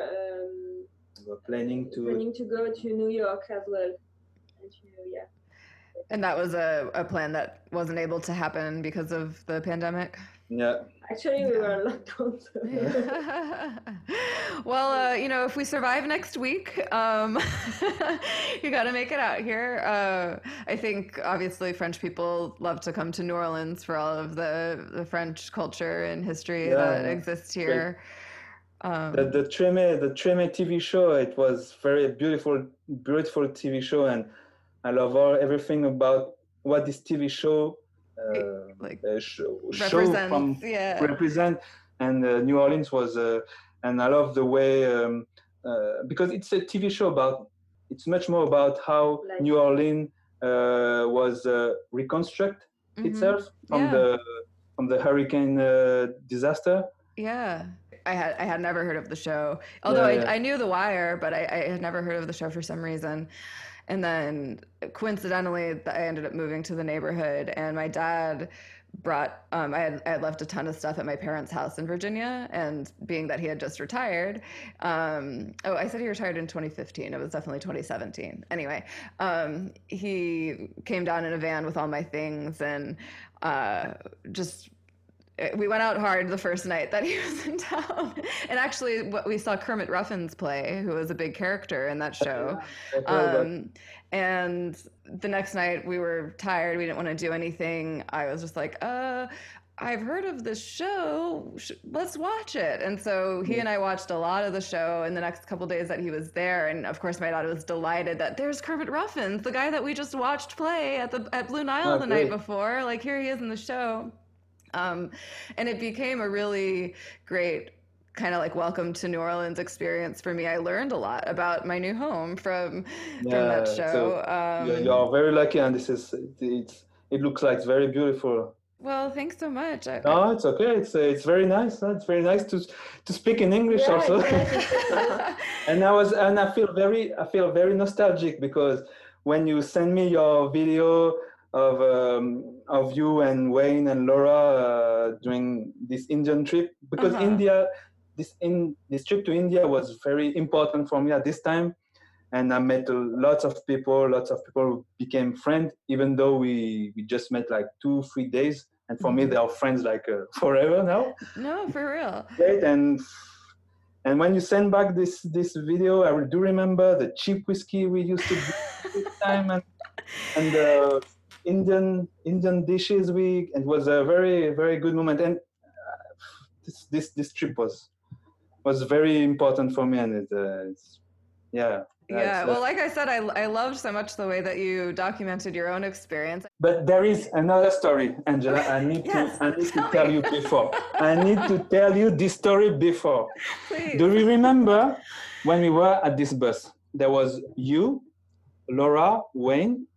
planning to go to New York as well. And that was a plan that wasn't able to happen because of the pandemic? Yeah. Actually, we were locked on. Well, if we survive next week, you got to make it out here. I think, obviously, French people love to come to New Orleans for all of the French culture and history that exists here. The Tremé TV show, it was very beautiful TV show, and I love everything about what this TV show represent. And New Orleans was, and I love the way because it's a TV show it's much more about how New Orleans was reconstruct itself from the hurricane disaster. Yeah. I had never heard of the show, although I knew The Wire, but I had never heard of the show for some reason. And then coincidentally, I ended up moving to the neighborhood, and my dad brought, I had left a ton of stuff at my parents' house in Virginia, and being that he had just retired, I said he retired in 2015, it was definitely 2017. Anyway, he came down in a van with all my things, and we went out hard the first night that he was in town. And actually, we saw Kermit Ruffins play, who was a big character in that show. And the next night, we were tired. We didn't want to do anything. I was just like, I've heard of this show. Let's watch it. And so he and I watched a lot of the show in the next couple days that he was there. And of course, my dad was delighted that there's Kermit Ruffins, the guy that we just watched play at Blue Nile night before. Like, here he is in the show. And it became a really great kind of welcome to New Orleans experience for me. I learned a lot about my new home from that show. So you're very lucky, and it looks like it's very beautiful. Well, thanks so much. No, it's okay. It's very nice. It's very nice to speak in English also. Exactly. I feel very nostalgic, because when you send me your video of you and Wayne and Laura during this Indian trip, because this trip to India was very important for me at this time, and I met lots of people who became friends, even though we just met 2-3 days, and for me they are friends forever now. No, for real. Right? And when you send back this video, I do remember the cheap whiskey we used to drink this time, and Indian dishes week. It was a very, very good moment, and this trip was very important for me, and like I said, I loved so much the way that you documented your own experience. But there is another story, Angela. I need to tell you this story before. Please. Do you remember when we were at this bus? There was you, Laura, Wayne,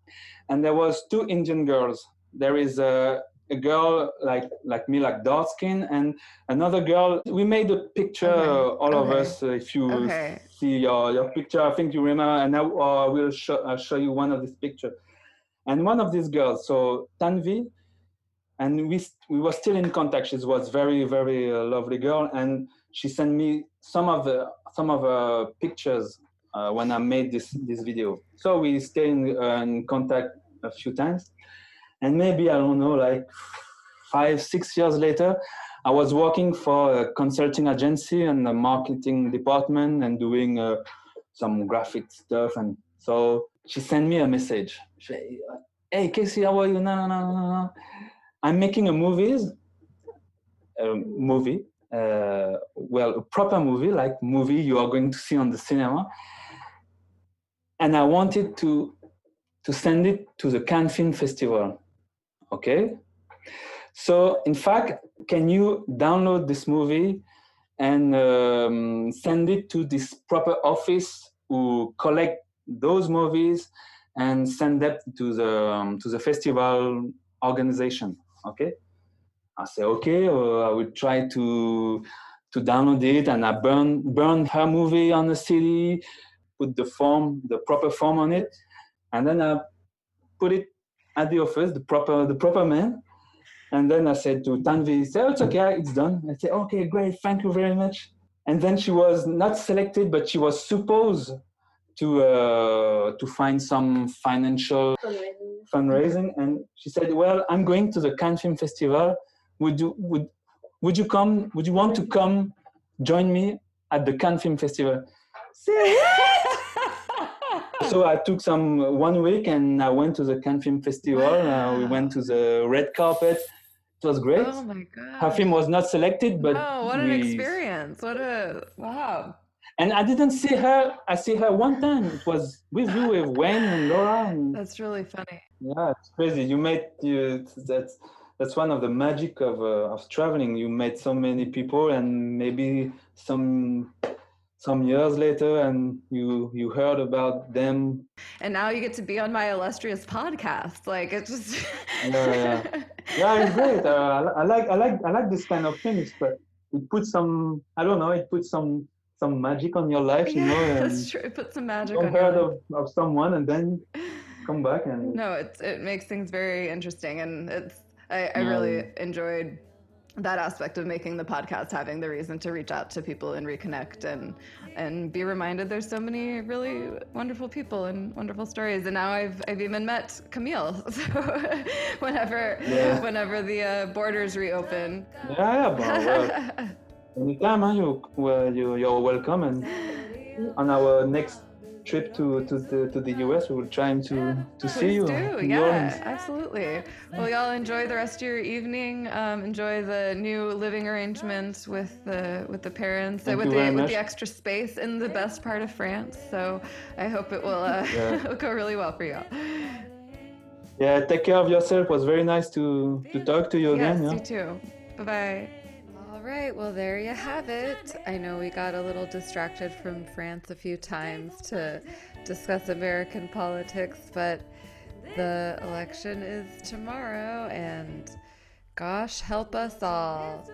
and there was 2 Indian girls. there is a girl like me, like dark skin, and another girl. We made a picture, all of us. If you see your picture, I think you remember. And I will show you one of these pictures. And one of these girls, so Tanvi, and we were still in contact. She was very, very lovely girl, and she sent me some of her pictures when I made this video. So we stayed in contact a few times. And maybe, I don't know, like 5-6 years later, I was working for a consulting agency and a marketing department and doing some graphic stuff. And so she sent me a message. She said, "Hey, Casey, how are you? No. I'm making a proper movie, like movie you are going to see on the cinema. And I wanted to send it to the Cannes Film Festival. Okay, so in fact, can you download this movie and send it to this proper office who collect those movies and send them to the festival organization?" Okay, I say okay. I will try to download it, and I burn her movie on the CD, put the proper form on it, and then I put it at the office, the proper man. And then I said to Tanvi, he said, "Oh, it's okay, it's done." I said, "Okay, great, thank you very much." And then she was not selected, but she was supposed to find some financial fundraising. And she said, "Well, I'm going to the Cannes Film Festival. Would you want to come join me at the Cannes Film Festival?" So I took 1 week and I went to the Cannes Film Festival. We went to the red carpet. It was great. Oh my God. Her film was not selected, but an experience. Wow. And I didn't see her. I see her one time. It was with you, with Wayne and Laura. And that's really funny. Yeah, it's crazy. That's one of the magic of traveling. You met so many people, and maybe some years later, and you heard about them. And now you get to be on my illustrious podcast. Like, it's just yeah, it's great. I like this kind of things, but it puts some magic on your life, that's true. It puts some magic on your life. Of someone, and then come back and it makes things very interesting, and I really enjoyed that aspect of making the podcast, having the reason to reach out to people and reconnect and be reminded there's so many really wonderful people and wonderful stories. And now I've even met Camille. So whenever the borders reopen. Yeah, anytime, you're welcome. And on our next trip to the US, we will try to see you. Please do, yeah, absolutely. Well, y'all enjoy the rest of your evening. Enjoy the new living arrangement with the parents, with the extra space in the best part of France. So I hope it will it'll go really well for y'all. Yeah, take care of yourself. It was very nice to talk to you again. Yes, you too. Bye-bye. All right, well, there you have it. I know we got a little distracted from France a few times to discuss American politics, but the election is tomorrow, and gosh, help us all.